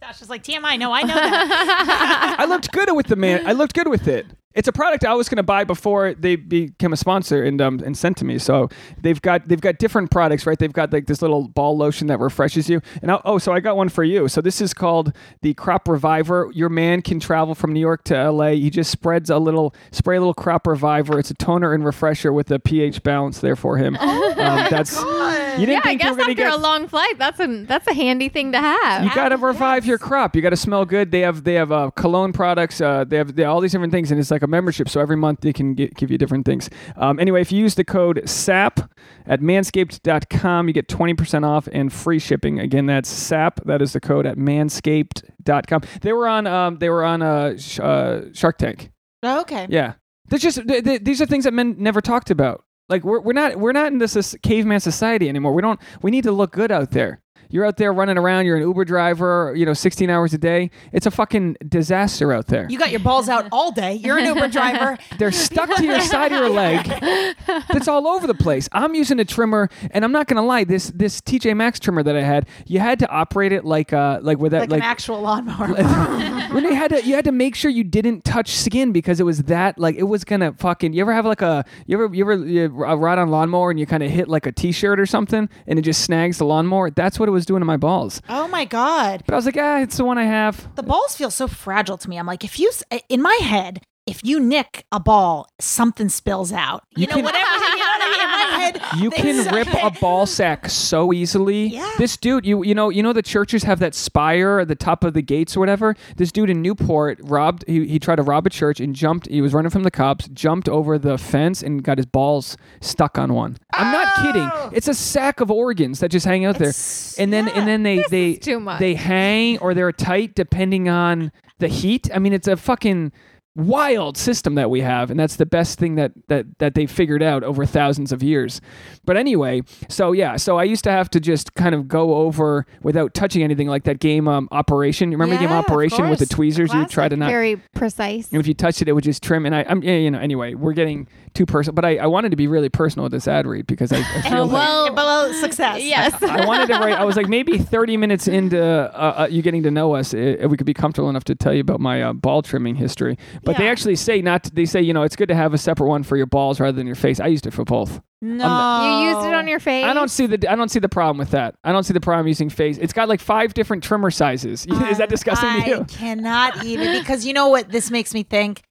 Tasha's like, T M I, no, I know that. I looked good with the man. I looked good with it. It's a product I was going to buy before they became a sponsor and um, and sent to me. So they've got they've got different products, right? They've got like this little ball lotion that refreshes you. And I'll, oh, so I got one for you. So this is called the Crop Reviver. Your man can travel from New York to L A. He just spreads a little spray, a little Crop Reviver. It's a toner and refresher with a pH balance there for him. Oh um, my that's God. You didn't yeah, think I guess you were after get, a long flight, that's a that's a handy thing to have. You got to revive yes. your crop. You got to smell good. They have they have uh, cologne products. Uh, they have they, all these different things, and it's like a membership, so every month they can get, give you different things. Um, anyway, if you use the code S A P at manscaped dot com, you get twenty percent off and free shipping. Again, that's S A P. That is the code at manscaped dot com. They were on. Um, they were on a sh- uh, Shark Tank. Oh, okay. Yeah, that's just they, they, these are things that men never talked about. Like we're we're not we're not in this, this caveman society anymore. We don't. We need to look good out there. You're out there running around. You're an Uber driver, you know, sixteen hours a day. It's a fucking disaster out there. You got your balls out all day. You're an Uber driver. They're stuck to your side of your leg. That's all over the place. I'm using a trimmer, and I'm not going to lie. This this T J Maxx trimmer that I had, you had to operate it like uh like with that like, like an actual lawnmower. When you had to you had to make sure you didn't touch skin, because it was that like it was gonna fucking. You ever have like a you ever you ever you, a ride on lawnmower and you kind of hit like a T-shirt or something and it just snags the lawnmower? That's what it was doing to my balls. Oh my God. But I was like, ah, it's the one I have. The balls feel so fragile to me. I'm like, if you, in my head, if you nick a ball, something spills out. You, you know, can, whatever. You know what I mean? In my head, you can rip it. A ball sack so easily. Yeah. This dude, you you know, you know, the churches have that spire at the top of the gates or whatever. This dude in Newport robbed. He he tried to rob a church and jumped. He was running from the cops, jumped over the fence, and got his balls stuck on one. Oh! I'm not kidding. It's a sack of organs that just hang out it's, there, and then yeah, and then they they they hang or they're tight depending on the heat. I mean, it's a fucking wild system that we have, and that's the best thing that that that they figured out over thousands of years. But anyway, so yeah, so I used to have to just kind of go over without touching anything, like that game um, Operation. You remember yeah, the game Operation with the tweezers? Classic. You try to not very precise. And if you touched it, it would just trim. And I, I'm, you know, anyway, we're getting too personal. But I, I wanted to be really personal with this ad read because I, I feel well, like, well, success. Yes, I, I wanted to write. I was like, maybe thirty minutes into uh, uh, you getting to know us, it, we could be comfortable enough to tell you about my uh, ball trimming history. But yeah. they actually say not. To, they say, you know, it's good to have a separate one for your balls rather than your face. I used it for both. No, the, you used it on your face. I don't see the. I don't see the problem with that. I don't see the problem using face. It's got like five different trimmer sizes. Um, Is that disgusting I to you? I cannot even, because you know what this makes me think.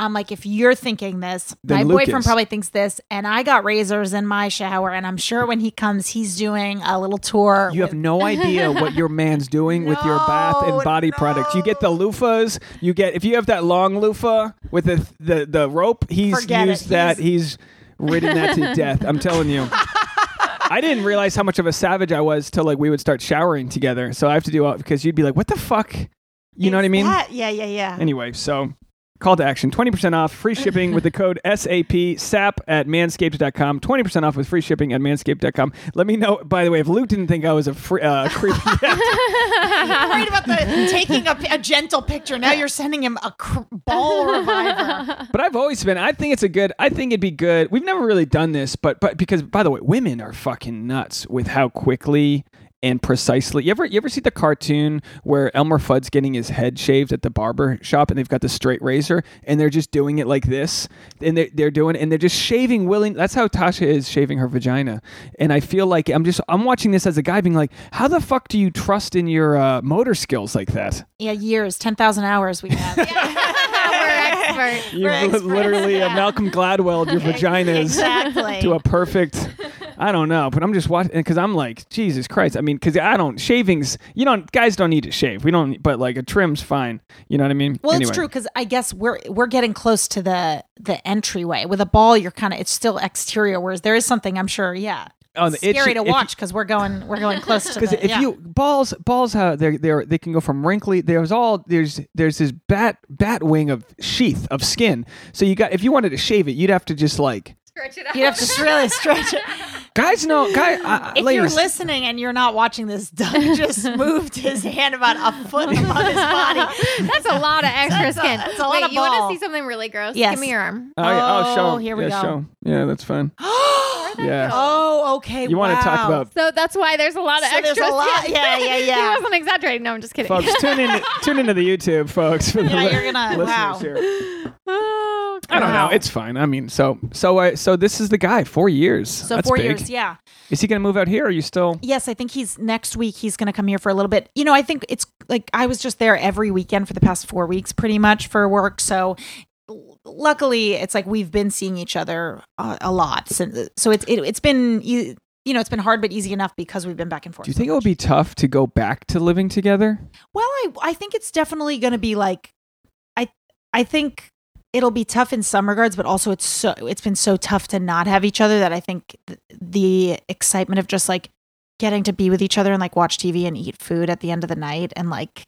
I'm like, if you're thinking this, then my Lucas. boyfriend probably thinks this, and I got razors in my shower, and I'm sure when he comes, he's doing a little tour. You with- have no idea what your man's doing no, with your bath and body no. products. You get the loofahs. You get, if you have that long loofah with the the, the rope, he's Forget used it. that. He's, he's ridden that to death. I'm telling you. I didn't realize how much of a savage I was till like we would start showering together. So I have to do it because you'd be like, what the fuck? You Is know what I mean? That? Yeah, yeah, yeah. Anyway, so... Call to action, twenty percent off, free shipping with the code S A P, S A P at manscaped dot com. twenty percent off with free shipping at manscaped dot com. Let me know, by the way, if Luke didn't think I was a free, uh, creep. I'm worried about the, taking a, a gentle picture. Now you're sending him a cr- ball reviver. But I've always been, I think it's a good, I think it'd be good. We've never really done this, but but because, by the way, women are fucking nuts with how quickly... And precisely, you ever you ever see the cartoon where Elmer Fudd's getting his head shaved at the barber shop, and they've got the straight razor, and they're just doing it like this, and they're they're doing, and they're just shaving willing. That's how Tasha is shaving her vagina, and I feel like I'm just I'm watching this as a guy being like, how the fuck do you trust in your uh, motor skills like that? Yeah, years, ten thousand hours we have. Yeah. We're expert. You're We're experts. Literally yeah. a Malcolm Gladwell your vaginas exactly. to a perfect. I don't know, but I'm just watching because I'm like, Jesus Christ. I mean, because I don't, shavings, you don't, guys don't need to shave. We don't, but like a trim's fine. You know what I mean? Well, anyway. It's true because I guess we're we're getting close to the the entryway. With a ball, you're kind of, it's still exterior, whereas there is something, I'm sure, yeah. Oh, it's scary to watch because we're going we're going close to because if yeah. you balls balls how uh, they they they can go from wrinkly there's all there's there's this bat bat wing of sheath of skin, so you got if you wanted to shave it you'd have to just like stretch it out. You'd have to really stretch it. Guys, no, guys. Uh, if ladies. You're listening and you're not watching this, Doug just moved his hand about a foot above his body. That's a lot of extra that's skin. A, that's a lot Wait, of you ball. Want to see something really gross? Yes. Give me your arm. Oh, yeah. oh show. Here we yeah, go. Show. Yeah, that's fine. Yeah. Oh, okay. You wow. want to talk about? So that's why there's a lot of so extra. A lot, yeah, yeah, yeah. He wasn't exaggerating. No, I'm just kidding. Folks, tune in, tune into the YouTube, folks. For the yeah, li- you're gonna wow. Here. Oh, I don't know. It's fine. I mean, so so I so this is the guy. Four years. So that's four big. years. Yeah. Is he gonna move out here? Or are you still? Yes, I think he's next week. He's gonna come here for a little bit. You know, I think it's like I was just there every weekend for the past four weeks, pretty much for work. So. Luckily, it's like we've been seeing each other uh, a lot, since, so it's it, it's been you know it's been hard but easy enough because we've been back and forth. Do you think so it would be tough to go back to living together? Well, I I think it's definitely going to be like I I think it'll be tough in some regards, but also it's so it's been so tough to not have each other that I think th- the excitement of just like getting to be with each other and like watch T V and eat food at the end of the night and like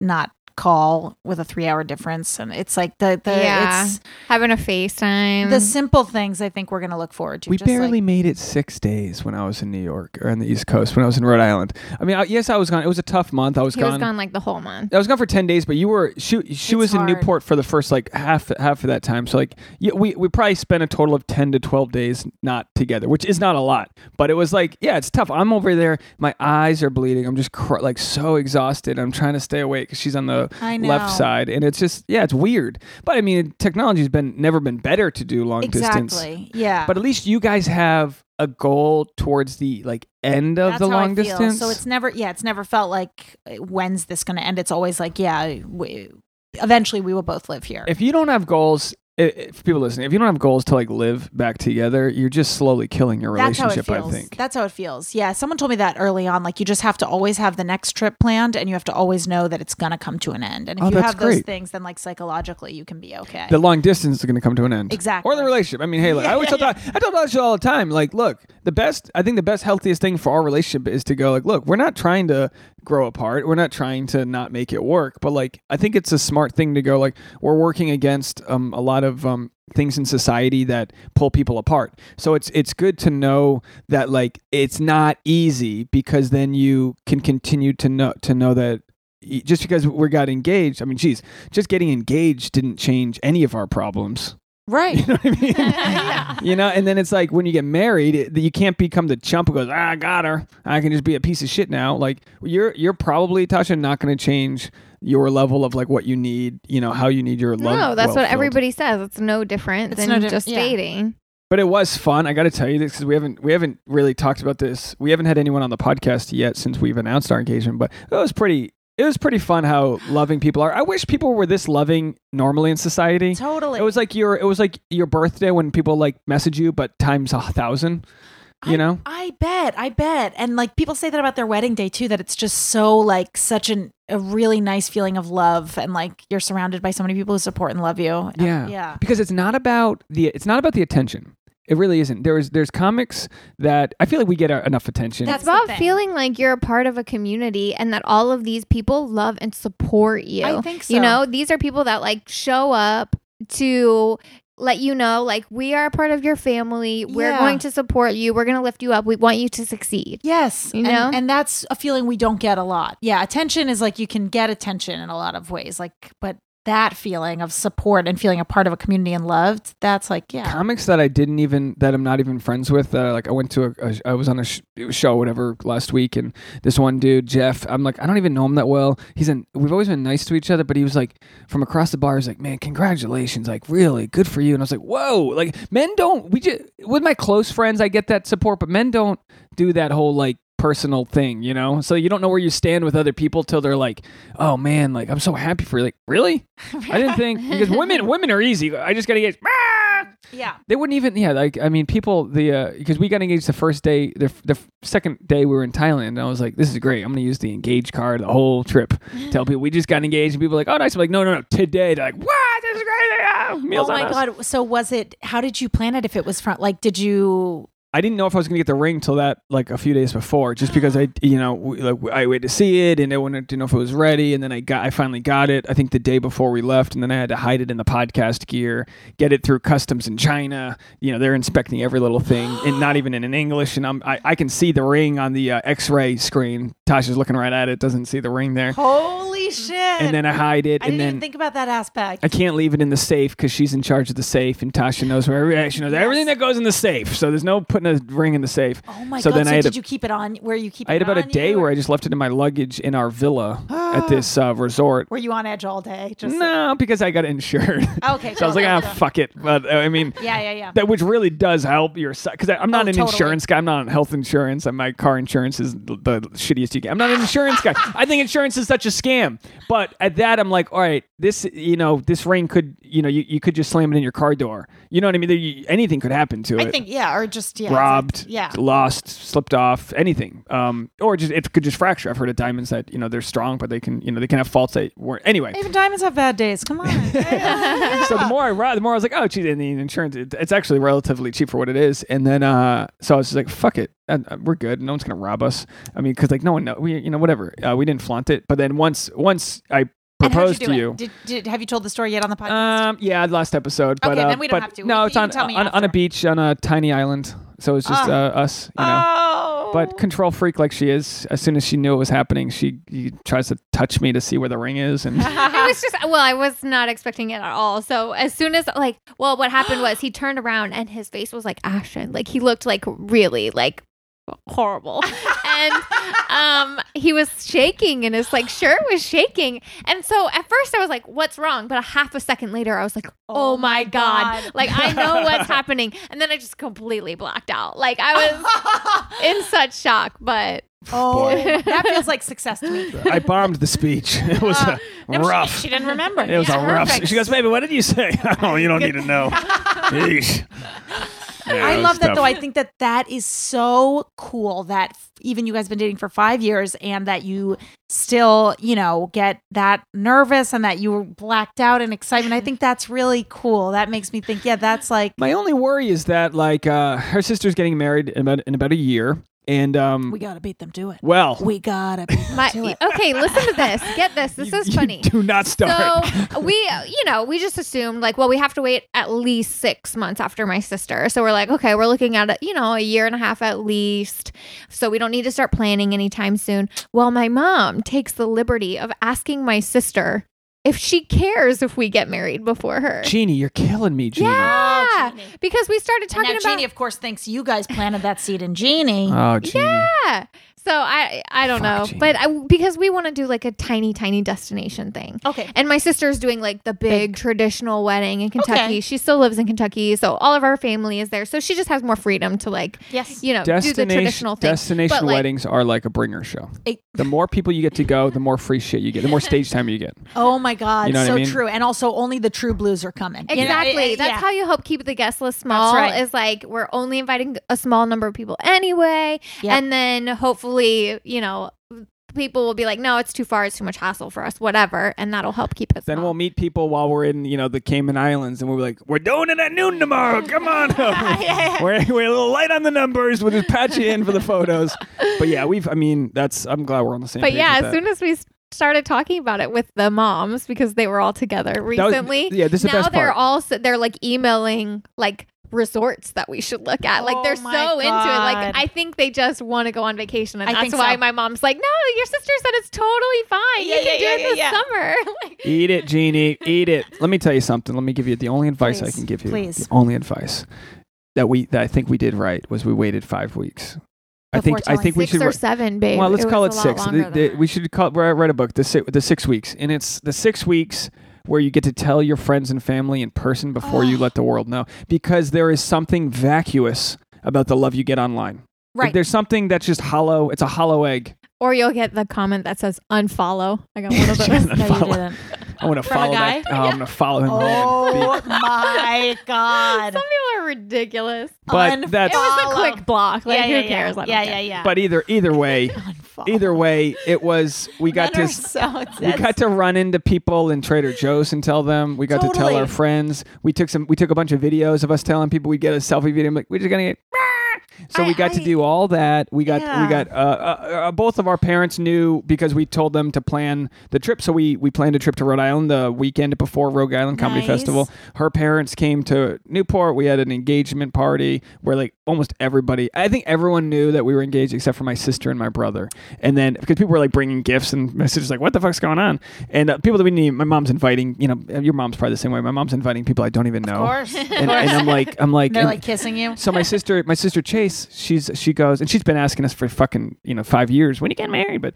not. Call with a three hour difference and it's like the, the yeah. it's having a FaceTime, the simple things I think we're gonna look forward to. We just barely like, made it six days when I was in New York or on the East Coast when I was in Rhode Island. I mean I, yes I was gone, it was a tough month. I was he gone was gone like the whole month. I was gone for ten days but you were she she it's was hard. In Newport for the first like half half of that time, so like yeah, we, we probably spent a total of ten to twelve days not together, which is not a lot, but it was like yeah it's tough. I'm over there, my eyes are bleeding, I'm just cr- like so exhausted, I'm trying to stay awake because she's on the left side, and it's just yeah it's weird, but I mean technology's been never been better to do long exactly. distance exactly yeah but at least you guys have a goal towards the like end of That's the long distance, so it's never yeah it's never felt like when's this gonna end. It's always like yeah we, eventually we will both live here. If you don't have goals, if people listening, if you don't have goals to like live back together, you're just slowly killing your relationship. That's how it feels. I think that's how it feels. Yeah, someone told me that early on. Like you just have to always have the next trip planned, and you have to always know that it's gonna come to an end. And if oh, you have those great. things, then like psychologically, you can be okay. The long distance is gonna come to an end, exactly. Or the relationship. I mean, hey, look, yeah, I always yeah, tell yeah. I tell that shit all the time. Like, look, the best. I think the best healthiest thing for our relationship is to go like, look, we're not trying to grow apart. We're not trying to not make it work. But like, I think it's a smart thing to go like, we're working against um, a lot of. Of um, things in society that pull people apart. So it's it's good to know that like it's not easy, because then you can continue to know to know that just because we got engaged, I mean, geez, just getting engaged didn't change any of our problems. Right. You know what I mean? yeah. You know, and then it's like when you get married, it, you can't become the chump who goes, ah, I got her. I can just be a piece of shit now. Like you're you're probably, Tasha, not going to change your level of like what you need, you know, how you need your love. No, that's what filled. Everybody says. It's no different it's than no di- just yeah. dating. But it was fun. I got to tell you this because we haven't we haven't really talked about this. We haven't had anyone on the podcast yet since we've announced our engagement. But it was pretty. It was pretty fun how loving people are. I wish people were this loving normally in society. Totally. It was like your it was like your birthday when people like message you, but times a thousand. You know? I, I bet. I bet. And like people say that about their wedding day too, that it's just so like such an, a really nice feeling of love, and like you're surrounded by so many people who support and love you. Yeah. Um, yeah. Because it's not about the it's not about the attention. It really isn't. There's there's comics that I feel like we get our, enough attention. That's about feeling like you're a part of a community and that all of these people love and support you. I think so. You know, these are people that like show up to let you know, like, we are a part of your family. We're yeah. going to support you. We're going to lift you up. We want you to succeed. Yes. You know? And, and that's a feeling we don't get a lot. Yeah. Attention is like, you can get attention in a lot of ways. Like, but that feeling of support and feeling a part of a community and loved, that's like, yeah. Comics that I didn't even, that I'm not even friends with, that I, like I went to, a, a, I was on a sh- show, whatever, last week, and this one dude, Jeff, I'm like, I don't even know him that well. He's in, we've always been nice to each other, but he was like, from across the bar, he's like, man, congratulations, like really good for you. And I was like, whoa, like men don't, we just, with my close friends, I get that support, but men don't do that whole like, personal thing, you know? So you don't know where you stand with other people till they're like, oh man, like I'm so happy for you. Like, really? I didn't think, because women women are easy. I just gotta get ah! Yeah. They wouldn't even yeah, like I mean people the uh because we got engaged the first day, the the second day we were in Thailand, and I was like, this is great. I'm gonna use the engage card the whole trip. Tell people we just got engaged, and people are like, oh nice. I'm like, no, no, no, today. They're like, what? This is great. Oh, meals oh my on god. Us. So was it how did you plan it if it was front like did you I didn't know if I was going to get the ring till that, like a few days before, just because I, you know, we, like I waited to see it and I wanted to know if it was ready. And then I got, I finally got it, I think the day before we left, and then I had to hide it in the podcast gear, get it through customs in China. You know, they're inspecting every little thing and not even in English. And I'm, I, I can see the ring on the uh, X-ray screen. Tasha's looking right at it. Doesn't see the ring there. Holy shit. And then I hide it. I and didn't then even think about that aspect. I can't leave it in the safe because she's in charge of the safe, and Tasha knows where she knows yes. everything that goes in the safe. So there's no putting a ring in the safe. Oh my so god! Then so I had did a, you keep it on where you keep? I had it about a day or? where I just left it in my luggage in our villa at this uh, resort. Were you on edge all day? Just no, so. because I got insured. Oh, okay, so cool. I was like, ah, oh, fuck it. But uh, I mean, yeah, yeah, yeah. That which really does help your because I'm not oh, an totally. insurance guy. I'm not on health insurance. And my car insurance is the, the shittiest you get. I'm not an insurance guy. I think insurance is such a scam. But at that, I'm like, all right, this you know, this ring could you know, you, you could just slam it in your car door. You know what I mean? There, you, anything could happen to I it. I think yeah, or just yeah. robbed, like, yeah. lost, slipped off, anything, um, or just it could just fracture. I've heard of diamonds that you know they're strong, but they can you know they can have faults that weren't. Anyway, even diamonds have bad days. Come on. yeah. So the more I robbed, the more I was like, oh, geez, and the insurance it, it's actually relatively cheap for what it is. And then uh, so I was just like, fuck it, uh, we're good. No one's gonna rob us. I mean, because like no one know we you know whatever uh, we didn't flaunt it. But then once once I. proposed you to you. Did, did, have you told the story yet on the podcast? Um, yeah, last episode. But, okay, uh, then we don't have to. No, it's on, on, on a beach on a tiny island. So it's just oh. uh, us, you know. Oh. But control freak like she is, as soon as she knew it was happening, she, she tries to touch me to see where the ring is. And it was just, well, I was not expecting it at all. So as soon as, like, well, what happened was he turned around and his face was like ashen. Like he looked like really like horrible. And um, he was shaking and his like shirt was shaking. And so at first I was like, what's wrong? But a half a second later I was like, oh, oh my God. God. Like I know what's happening. And then I just completely blacked out. Like I was in such shock, but Oh, that feels like success to me. I bombed the speech. It was uh, a no, rough. She, she didn't remember. It was yeah, a perfect. rough. She goes, baby, what did you say? Oh, you don't need to know. Yeah, I love that tough. though. I think that that is so cool that even you guys have been dating for five years and that you still, you know, get that nervous and that you were blacked out in excitement. I think that's really cool. That makes me think, yeah, that's like. My only worry is that like uh, her sister's getting married in about, in about a year. And um, we gotta beat them to it. Well, we gotta beat them my, to it. Okay, listen to this. Get this. This you, is funny. You do not start. So we, you know, we just assumed like, well, we have to wait at least six months after my sister. So we're like, okay, we're looking at, you know, a year and a half at least. So we don't need to start planning anytime soon. Well, my mom takes the liberty of asking my sister if she cares if we get married before her. Jeannie, you're killing me, Jeannie. Yeah, oh, Jeannie. Because we started talking now about... Jeannie, of course, thinks you guys planted that seed in Jeannie. Oh, Jeannie. Yeah. So I I don't Fuck know. Jeannie. But I, because we want to do like a tiny, tiny destination thing. Okay. And my sister's doing like the big, big. traditional wedding in Kentucky. Okay. She still lives in Kentucky. So all of our family is there. So she just has more freedom to like, yes. you know, do the traditional thing. Destination but, like, weddings are like a bringer show. It, the more people you get to go, the more free shit you get. The more stage time you get. Oh, my. Oh my God, you know so I mean? True. And also only the true blues are coming. Exactly. You know? it, it, That's yeah. how you help keep the guest list small. That's right. Is like we're only inviting a small number of people anyway. Yep. And then hopefully, you know, people will be like, no, it's too far. It's too much hassle for us, whatever. And that'll help keep it. Then small. We'll meet people while we're in, you know, the Cayman Islands. And we'll be like, we're doing it at noon tomorrow. Come on. yeah, yeah. We're, we're a little light on the numbers. We'll just patch you in for the photos. But yeah, we've, I mean, that's, I'm glad we're on the same but page. But yeah, as that. soon as we started talking about it with the moms because they were all together recently. Was, yeah, this is now the best they're part. all they're like emailing like resorts that we should look at. Like oh they're so God. into it. Like I think they just want to go on vacation, and I that's why so. my mom's like, "No, your sister said it's totally fine. Yeah, you yeah, can yeah, do yeah, it this yeah. summer." Like, eat it, Jeannie. Eat it. Let me tell you something. Let me give you the only advice please, I can give you. Please. The only advice that we that I think we did right was we waited five weeks. I think I think we should six or seven, babe. Well, let's call it six. The, the, we should call write a book the six, the six weeks, and it's the six weeks where you get to tell your friends and family in person before oh. you let the world know, because there is something vacuous about the love you get online. Right, like, there's something that's just hollow. It's a hollow egg. Or you'll get the comment that says unfollow. I got one of those. No, you didn't. I want to follow that. Oh, yeah. I'm going to follow him. Oh, my God. Some people are ridiculous. But unfollow. That's, it was a quick block. Like, yeah, yeah, who cares? Yeah, yeah, yeah, yeah, yeah. But either either way, either way, it was, we got to so we got to run into people in Trader Joe's and tell them. We got totally. to tell our friends. We took some. We took a bunch of videos of us telling people. We'd get a selfie video. I'm like, we're just going to get... So I, we got I, to do all that. We got yeah. we got uh, uh, uh, both of our parents knew because we told them to plan the trip. So we we planned a trip to Rhode Island the weekend before Rogue Island Comedy nice. Festival. Her parents came to Newport. We had an engagement party where like almost everybody, I think everyone knew that we were engaged except for my sister and my brother. And then because people were like bringing gifts and my sister's like, what the fuck's going on? And uh, people that we knew, my mom's inviting. You know, your mom's probably the same way. My mom's inviting people I don't even know. Of course. And, and I'm like, I'm like, they're and, like kissing you. So my sister, my sister Chase. She's she goes and she's been asking us for fucking you know five years when you get married. But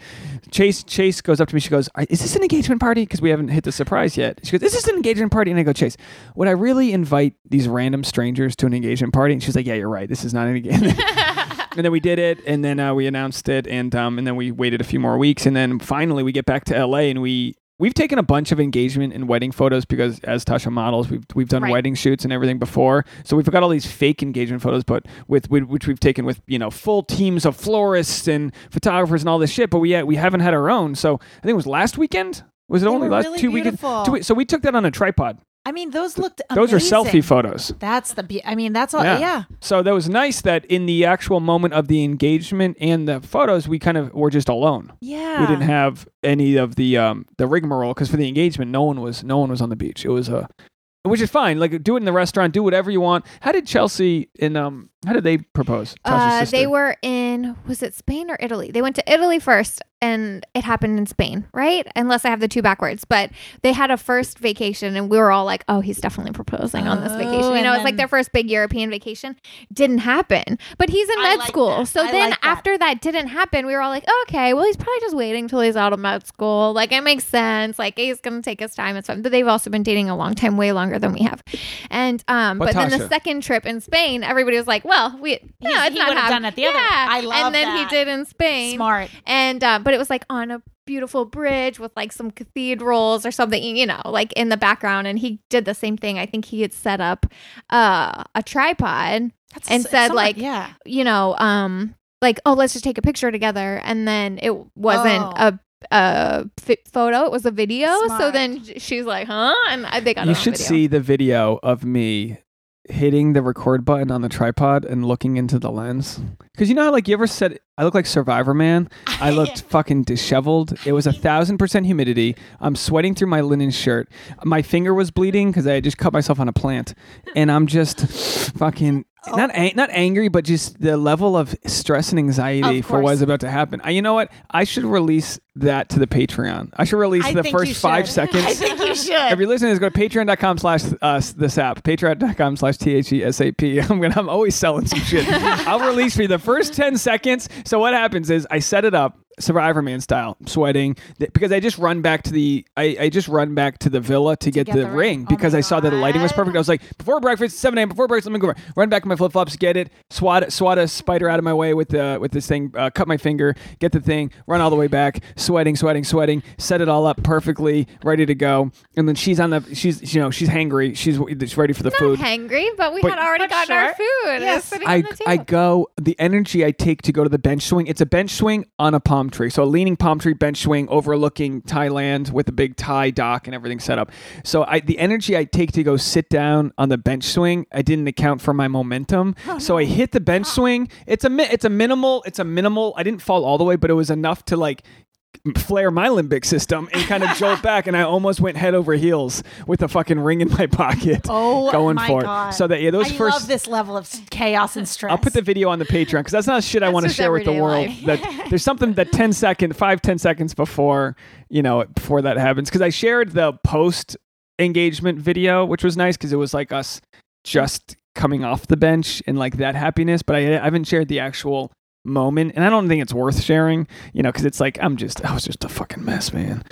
Chase Chase goes up to me. She goes, is this an engagement party? Because we haven't hit the surprise yet. She goes, is this an engagement party? And I go, Chase, would I really invite these random strangers to an engagement party? And she's like, yeah, you're right. This is not an engagement. And then we did it, and then uh, we announced it, and um, and then we waited a few more weeks, and then finally we get back to L A, and we. We've taken a bunch of engagement and wedding photos because as Tasha models, we've we've done right. wedding shoots and everything before. So we've got all these fake engagement photos, but with, with which we've taken with you know full teams of florists and photographers and all this shit. But we we haven't had our own. So I think it was last weekend. Was it they only last really two weekends? So we took that on a tripod. I mean, those looked amazing. Those are selfie photos. That's the, be- I mean, that's all, yeah. yeah. So that was nice that in the actual moment of the engagement and the photos, we kind of were just alone. Yeah. We didn't have any of the um, the rigmarole because for the engagement, no one was no one was on the beach. It was a, which is fine. Like do it in the restaurant, do whatever you want. How did Chelsea and, um, how did they propose? Uh, they were in, was it Spain or Italy? They went to Italy first. And it happened in Spain, right? Unless I have the two backwards, but they had a first vacation and we were all like, oh, he's definitely proposing oh, on this vacation. You know, it's like their first big European vacation didn't happen, but he's in med like school. That. So I then like that. After that didn't happen, we were all like, oh, okay, well, he's probably just waiting till he's out of med school. Like it makes sense. Like he's going to take his time. It's fine. But they've also been dating a long time, way longer than we have. And, um, but, but then the second trip in Spain, everybody was like, well, Well, we no, he, he would have done it the yeah. other way. I love that. And then that. he did in Spain. Smart. And um, but it was like on a beautiful bridge with like some cathedrals or something, you know, like in the background. And he did the same thing. I think he had set up uh, a tripod That's and said somewhat, like, yeah. you know, um, like, oh, let's just take a picture together. And then it wasn't oh. a a f- photo. It was a video. Smart. So then she's like, huh? And I think I you should video. see the video of me hitting the record button on the tripod and looking into the lens, because you know how, like, you ever said I look like Survivor Man? I looked fucking disheveled. It was a thousand percent humidity. I'm sweating through my linen shirt. My finger was bleeding because I had just cut myself on a plant, and I'm just fucking oh. not an- not angry, but just the level of stress and anxiety for what was about to happen. I, you know what? I should release that to the Patreon. I should release I the first five seconds. I think you should. If you're listening, go to patreon.com slash this app. Patreon.com slash T H E S A P. I'm gonna I'm always selling some shit. I'll release for you the first ten seconds. So what happens is I set it up Survivor Man style, sweating, th- because I just run back to the I, I just run back to the villa to, to get, get the, the ring, ring. because oh I saw God. that the lighting was perfect. I was like, before breakfast, seven a.m. before breakfast, let me go run back to my flip flops, get it, swat swat a spider out of my way with the with this thing, uh, cut my finger, get the thing, run all the way back, sweating, sweating, sweating, set it all up perfectly, ready to go, and then she's on the she's you know she's hangry, she's, she's ready for the Not food. Hangry, but we but, had already gotten sure. our food. Yes, I I go the energy I take to go to the bench swing. It's a bench swing on a palm. Tree. So a leaning palm tree bench swing overlooking Thailand with a big Thai dock and everything set up. So I, the energy I take to go sit down on the bench swing, I didn't account for my momentum. Oh, so no. I hit the bench oh. swing. It's a it's a minimal. It's a minimal. I didn't fall all the way, but it was enough to like flare my limbic system and kind of jolt back, and I almost went head over heels with a fucking ring in my pocket. Oh, going my for God. It. So that yeah, those I first. I love this level of chaos and stress. I'll put the video on the Patreon because that's not shit that's I want to share with the world. That there's something that ten second, five ten seconds before you know before that happens, because I shared the post engagement video, which was nice because it was like us just coming off the bench and like that happiness, but I, I haven't shared the actual moment, and I don't think it's worth sharing, you know, because it's like I'm just I was just a fucking mess, man.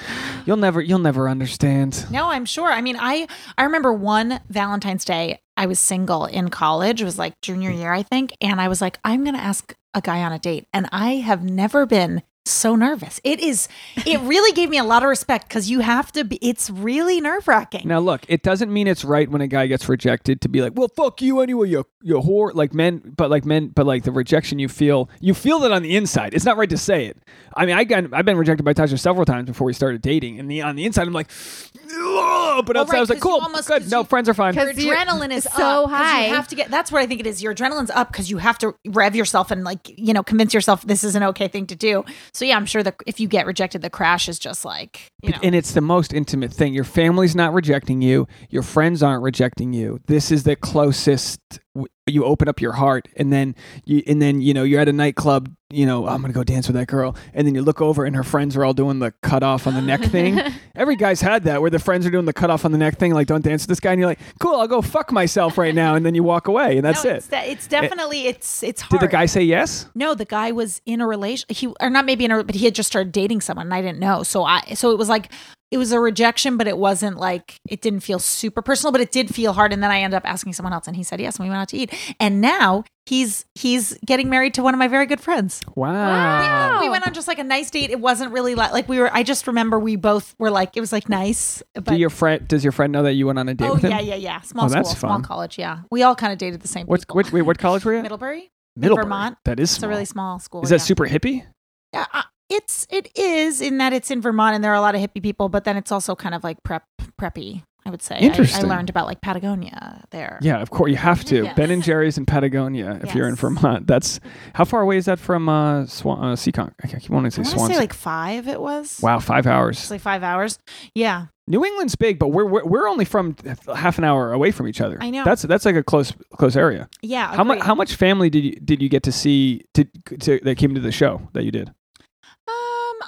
You'll never you'll never understand. No, I'm sure. I mean, I I remember one Valentine's Day I was single in college. It was like junior year, I think, and I was like, I'm gonna ask a guy on a date, and I have never been so nervous. It is. It really gave me a lot of respect because you have to be. It's really nerve wracking. Now, look, it doesn't mean it's right when a guy gets rejected to be like, "Well, fuck you anyway, you you whore." Like men, but like men, but like the rejection you feel, you feel that on the inside. It's not right to say it. I mean, I got I've been rejected by Tasha several times before we started dating, and the on the inside, I'm like, "Ugh!" But outside, well, right, I was like, "Cool, almost, good, no you, friends are fine." Because your adrenaline is so up, high. You have to get. That's what I think it is. Your adrenaline's up because you have to rev yourself and like you know convince yourself this is an okay thing to do. So So yeah, I'm sure that if you get rejected, the crash is just like, you know. And it's the most intimate thing. Your family's not rejecting you. Your friends aren't rejecting you. This is the closest w- you open up your heart, and then you, and then you know you're at a nightclub. You know, oh, I'm gonna go dance with that girl, and then you look over and her friends are all doing the cut off on the neck thing. Every guy's had that where the friends are doing the cut off on the neck thing, like don't dance with this guy, and you're like, cool, I'll go fuck myself right now, and then you walk away, and that's no, it. It's, de- it's definitely it, it's it's hard. Did the guy say yes? No, the guy was in a relation. He or not maybe in a, but he had just started dating someone, and I didn't know. So I so it was like. It was a rejection, but it wasn't like, it didn't feel super personal, but it did feel hard. And then I ended up asking someone else and he said yes, and we went out to eat. And now he's he's getting married to one of my very good friends. Wow. wow. We, we went on just like a nice date. It wasn't really like, like we were, I just remember we both were like, it was like nice. But Do your friend, does your friend know that you went on a date oh, with him? Oh yeah, yeah, yeah. Small oh, school, that's small fun. college, yeah. We all kind of dated the same What's, people. What, wait, what college were you at? Middlebury. Middlebury. Vermont. That is small. It's a really small school. Is that yeah. super hippie? Yeah. Uh, It's it is in that it's in Vermont and there are a lot of hippie people, but then it's also kind of like prep preppy. I would say. Interesting. I, I learned about like Patagonia there. Yeah, of course you have to. Yes. Ben and Jerry's in Patagonia if yes. you're in Vermont. That's how far away is that from uh, Swan, uh, Seekonk? I keep wanting to say Swansea. I want to say like five. It was. Wow, five hours. It's like five hours. Yeah. New England's big, but we're, we're we're only from half an hour away from each other. I know. That's that's like a close close area. Yeah. How much how much family did you did you get to see to, to that came to the show that you did?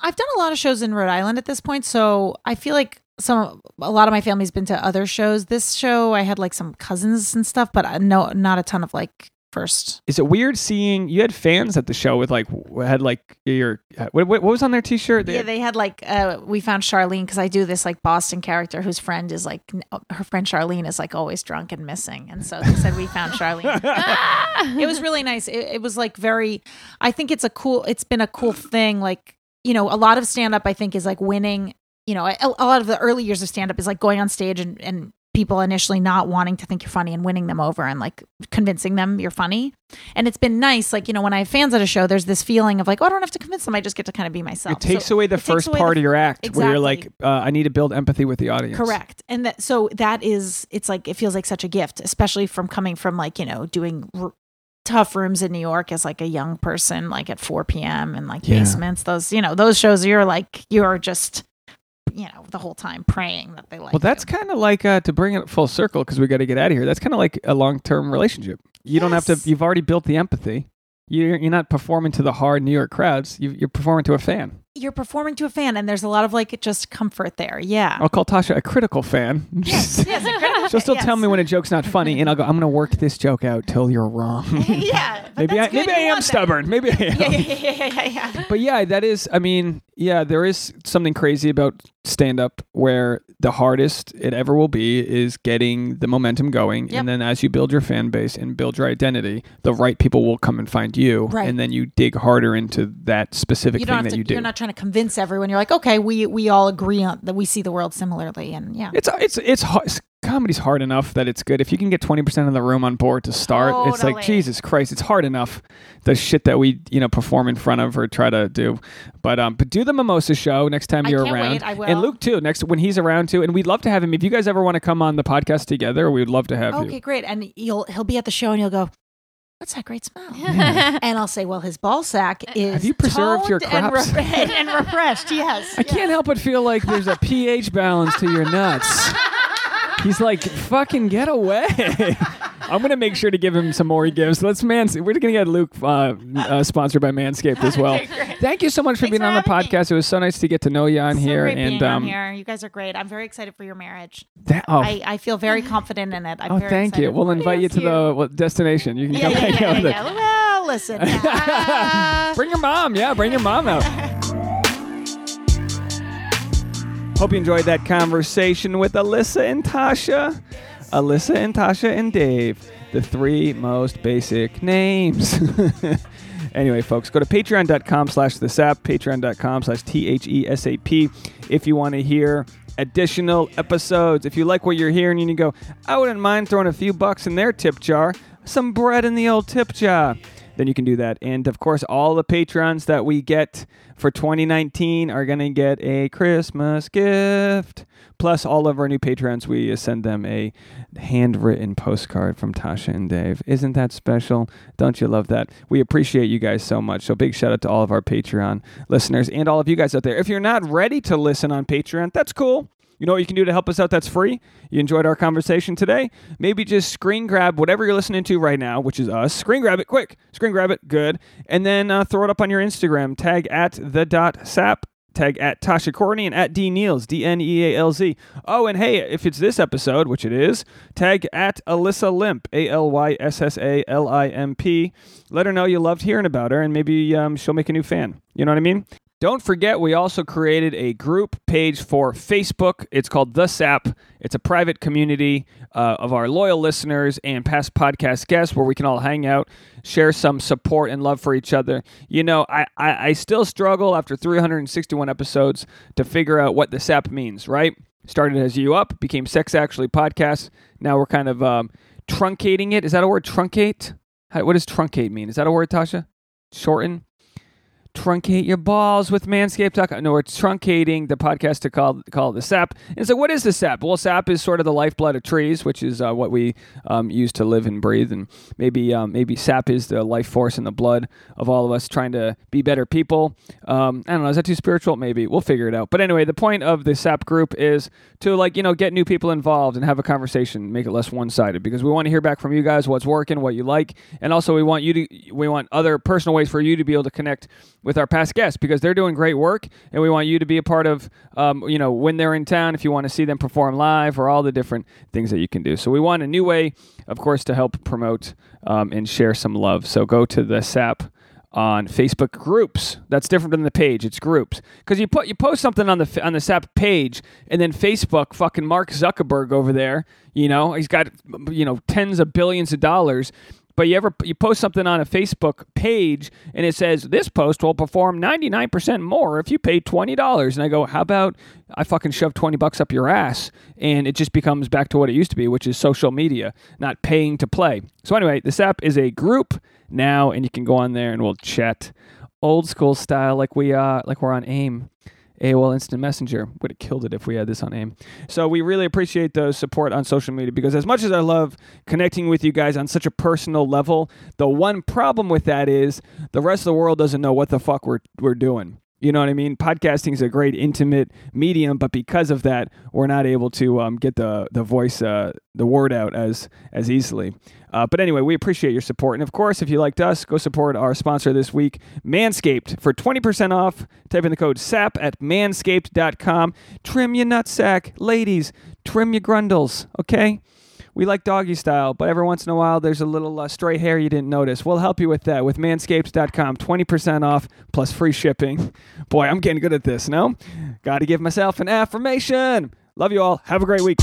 I've done a lot of shows in Rhode Island at this point, so I feel like some a lot of my family's been to other shows. This show, I had like some cousins and stuff, but no, not a ton of like first. Is it weird seeing you had fans at the show with like had like your what, what was on their t-shirt? They yeah, had, they had like uh, we found Charlene because I do this like Boston character whose friend is like her friend Charlene is like always drunk and missing, and so they said we found Charlene. ah! It was really nice. It, it was like very. I think it's a cool. It's been a cool thing. Like you know, a lot of stand up I think is like winning. You know, a, a lot of the early years of stand up is like going on stage and and. people initially not wanting to think you're funny and winning them over and like convincing them you're funny. And it's been nice. Like, you know, when I have fans at a show, there's this feeling of like, oh, I don't have to convince them. I just get to kind of be myself. It takes so away the first away part the, of your act exactly. where you're like, uh, I need to build empathy with the audience. Correct. And that, so that is, it's like, it feels like such a gift, especially from coming from like, you know, doing r- tough rooms in New York as like a young person, like at four p.m. and like yeah. basements, those, you know, those shows you're like, you're just, you know, the whole time praying that they like. Well, that's kind of like uh, to bring it full circle because we got to get out of here. That's kind of like a long-term relationship. You yes. don't have to. You've already built the empathy. You're you're not performing to the hard New York crowds. You, you're performing to a fan. You're performing to a fan, and there's a lot of like just comfort there. Yeah, I'll call Tasha a critical fan. Yes, yes, a critical She'll still yes. tell me when a joke's not funny, and I'll go, I'm going to work this joke out till you're wrong. yeah, maybe I, maybe I am stubborn. That. Maybe I am. Yeah, yeah, yeah, yeah, yeah, yeah. But yeah, that is. I mean, yeah, there is something crazy about stand up where the hardest it ever will be is getting the momentum going, yep. and then as you build your fan base and build your identity, the right people will come and find you, right. and then you dig harder into that specific you thing that to, you do. You're not trying to convince everyone. You're like, okay, we we all agree on that, we see the world similarly, and yeah, it's it's it's hard. Comedy's hard enough that it's good if you can get twenty percent of the room on board to start. Totally. It's like Jesus Christ, it's hard enough the shit that we you know perform in front of or try to do, but um but do the mimosa show next time you're I can't around wait, I will. And Luke too next when he's around too, and we'd love to have him if you guys ever want to come on the podcast together. We would love to have okay, you okay great and you'll he'll be at the show and you'll go, what's that great smell? Yeah. And I'll say, well, his ball sack is have you preserved your crops? And, re- and refreshed. Yes. I yes. can't help but feel like there's a pH balance to your nuts. He's like, fucking get away. I'm going to make sure to give him some more gifts. Let's Mans- We're going to get Luke uh, uh, sponsored by Manscaped as well. Okay, thank you so much for Thanks being for on the podcast. Me. It was so nice to get to know you on so here. Great and being um, on here. You guys are great. I'm very excited for your marriage. That, oh. I, I feel very confident in it. I'm oh, very thank excited. You. We'll invite you to you. the well, destination. You can yeah, come yeah, back yeah, out. Yeah, yeah. Well, listen. Uh... bring your mom. Yeah, bring your mom out. Hope you enjoyed that conversation with Alyssa and Tasha. Alyssa and Tasha and Dave, the three most basic names. Anyway, folks, go to patreon.com slash the sap, patreon.com slash T H E S A P if you want to hear additional episodes. If you like what you're hearing and you go, I wouldn't mind throwing a few bucks in their tip jar, some bread in the old tip jar. Then you can do that. And, of course, all the patrons that we get for twenty nineteen are going to get a Christmas gift. Plus, all of our new patrons, we send them a handwritten postcard from Tasha and Dave. Isn't that special? Don't you love that? We appreciate you guys so much. So big shout out to all of our Patreon listeners and all of you guys out there. If you're not ready to listen on Patreon, that's cool. You know what you can do to help us out that's free? You enjoyed our conversation today? Maybe just screen grab whatever you're listening to right now, which is us. Screen grab it quick. Screen grab it. Good. And then uh, throw it up on your Instagram. Tag at the.sap. Tag at Tasha Courtney and at D Neals, D N E A L Z. Oh, and hey, if it's this episode, which it is, tag at Alyssa Limp, A L Y S S A L I M P. Let her know you loved hearing about her, and maybe um, she'll make a new fan. You know what I mean? Don't forget, we also created a group page for Facebook. It's called The Sap. It's a private community uh, of our loyal listeners and past podcast guests where we can all hang out, share some support and love for each other. You know, I, I, I still struggle after three hundred sixty-one episodes to figure out what The Sap means, right? Started as You Up, became Sex Actually Podcast. Now we're kind of um, truncating it. Is that a word, truncate? How, what does truncate mean? Is that a word, Tasha? Shorten? Truncate your balls with manscaped dot com. No, we're truncating the podcast to call call it The Sap. And so what is The Sap? Well, sap is sort of the lifeblood of trees, which is uh, what we um, use to live and breathe. And maybe um, maybe sap is the life force in the blood of all of us trying to be better people. Um, I don't know. Is that too spiritual? Maybe. We'll figure it out. But anyway, the point of the Sap group is to, like, you know, get new people involved and have a conversation, make it less one-sided, because we want to hear back from you guys what's working, what you like. And also we want you to, we want other personal ways for you to be able to connect with our past guests because they're doing great work, and we want you to be a part of, um, you know, when they're in town, if you want to see them perform live or all the different things that you can do. So we want a new way, of course, to help promote um, and share some love. So go to the S A P on Facebook groups. That's different than the page. It's groups. Because you put you post something on the on the S A P page, and then Facebook, fucking Mark Zuckerberg over there, you know, he's got, you know, tens of billions of dollars. But you ever you post something on a Facebook page and it says, this post will perform ninety-nine percent more if you pay twenty dollars. And I go, how about I fucking shove twenty bucks up your ass? And it just becomes back to what it used to be, which is social media, not paying to play. So anyway, this app is a group now, and you can go on there and we'll chat old school style like, we, uh, like we're on AIM. A O L Instant Messenger. Would have killed it if we had this on AIM. So we really appreciate the support on social media because as much as I love connecting with you guys on such a personal level, the one problem with that is the rest of the world doesn't know what the fuck we're we're doing. You know what I mean? Podcasting is a great intimate medium, but because of that, we're not able to um, get the the voice, uh, the word out as as easily. Uh, but anyway, we appreciate your support. And of course, if you liked us, go support our sponsor this week, Manscaped. For twenty percent off, type in the code S A P at manscaped dot com. Trim your nutsack. Ladies, trim your grundles, okay? We like doggy style, but every once in a while, there's a little uh, stray hair you didn't notice. We'll help you with that with manscaped dot com. twenty percent off plus free shipping. Boy, I'm getting good at this, no? Got to give myself an affirmation. Love you all. Have a great week.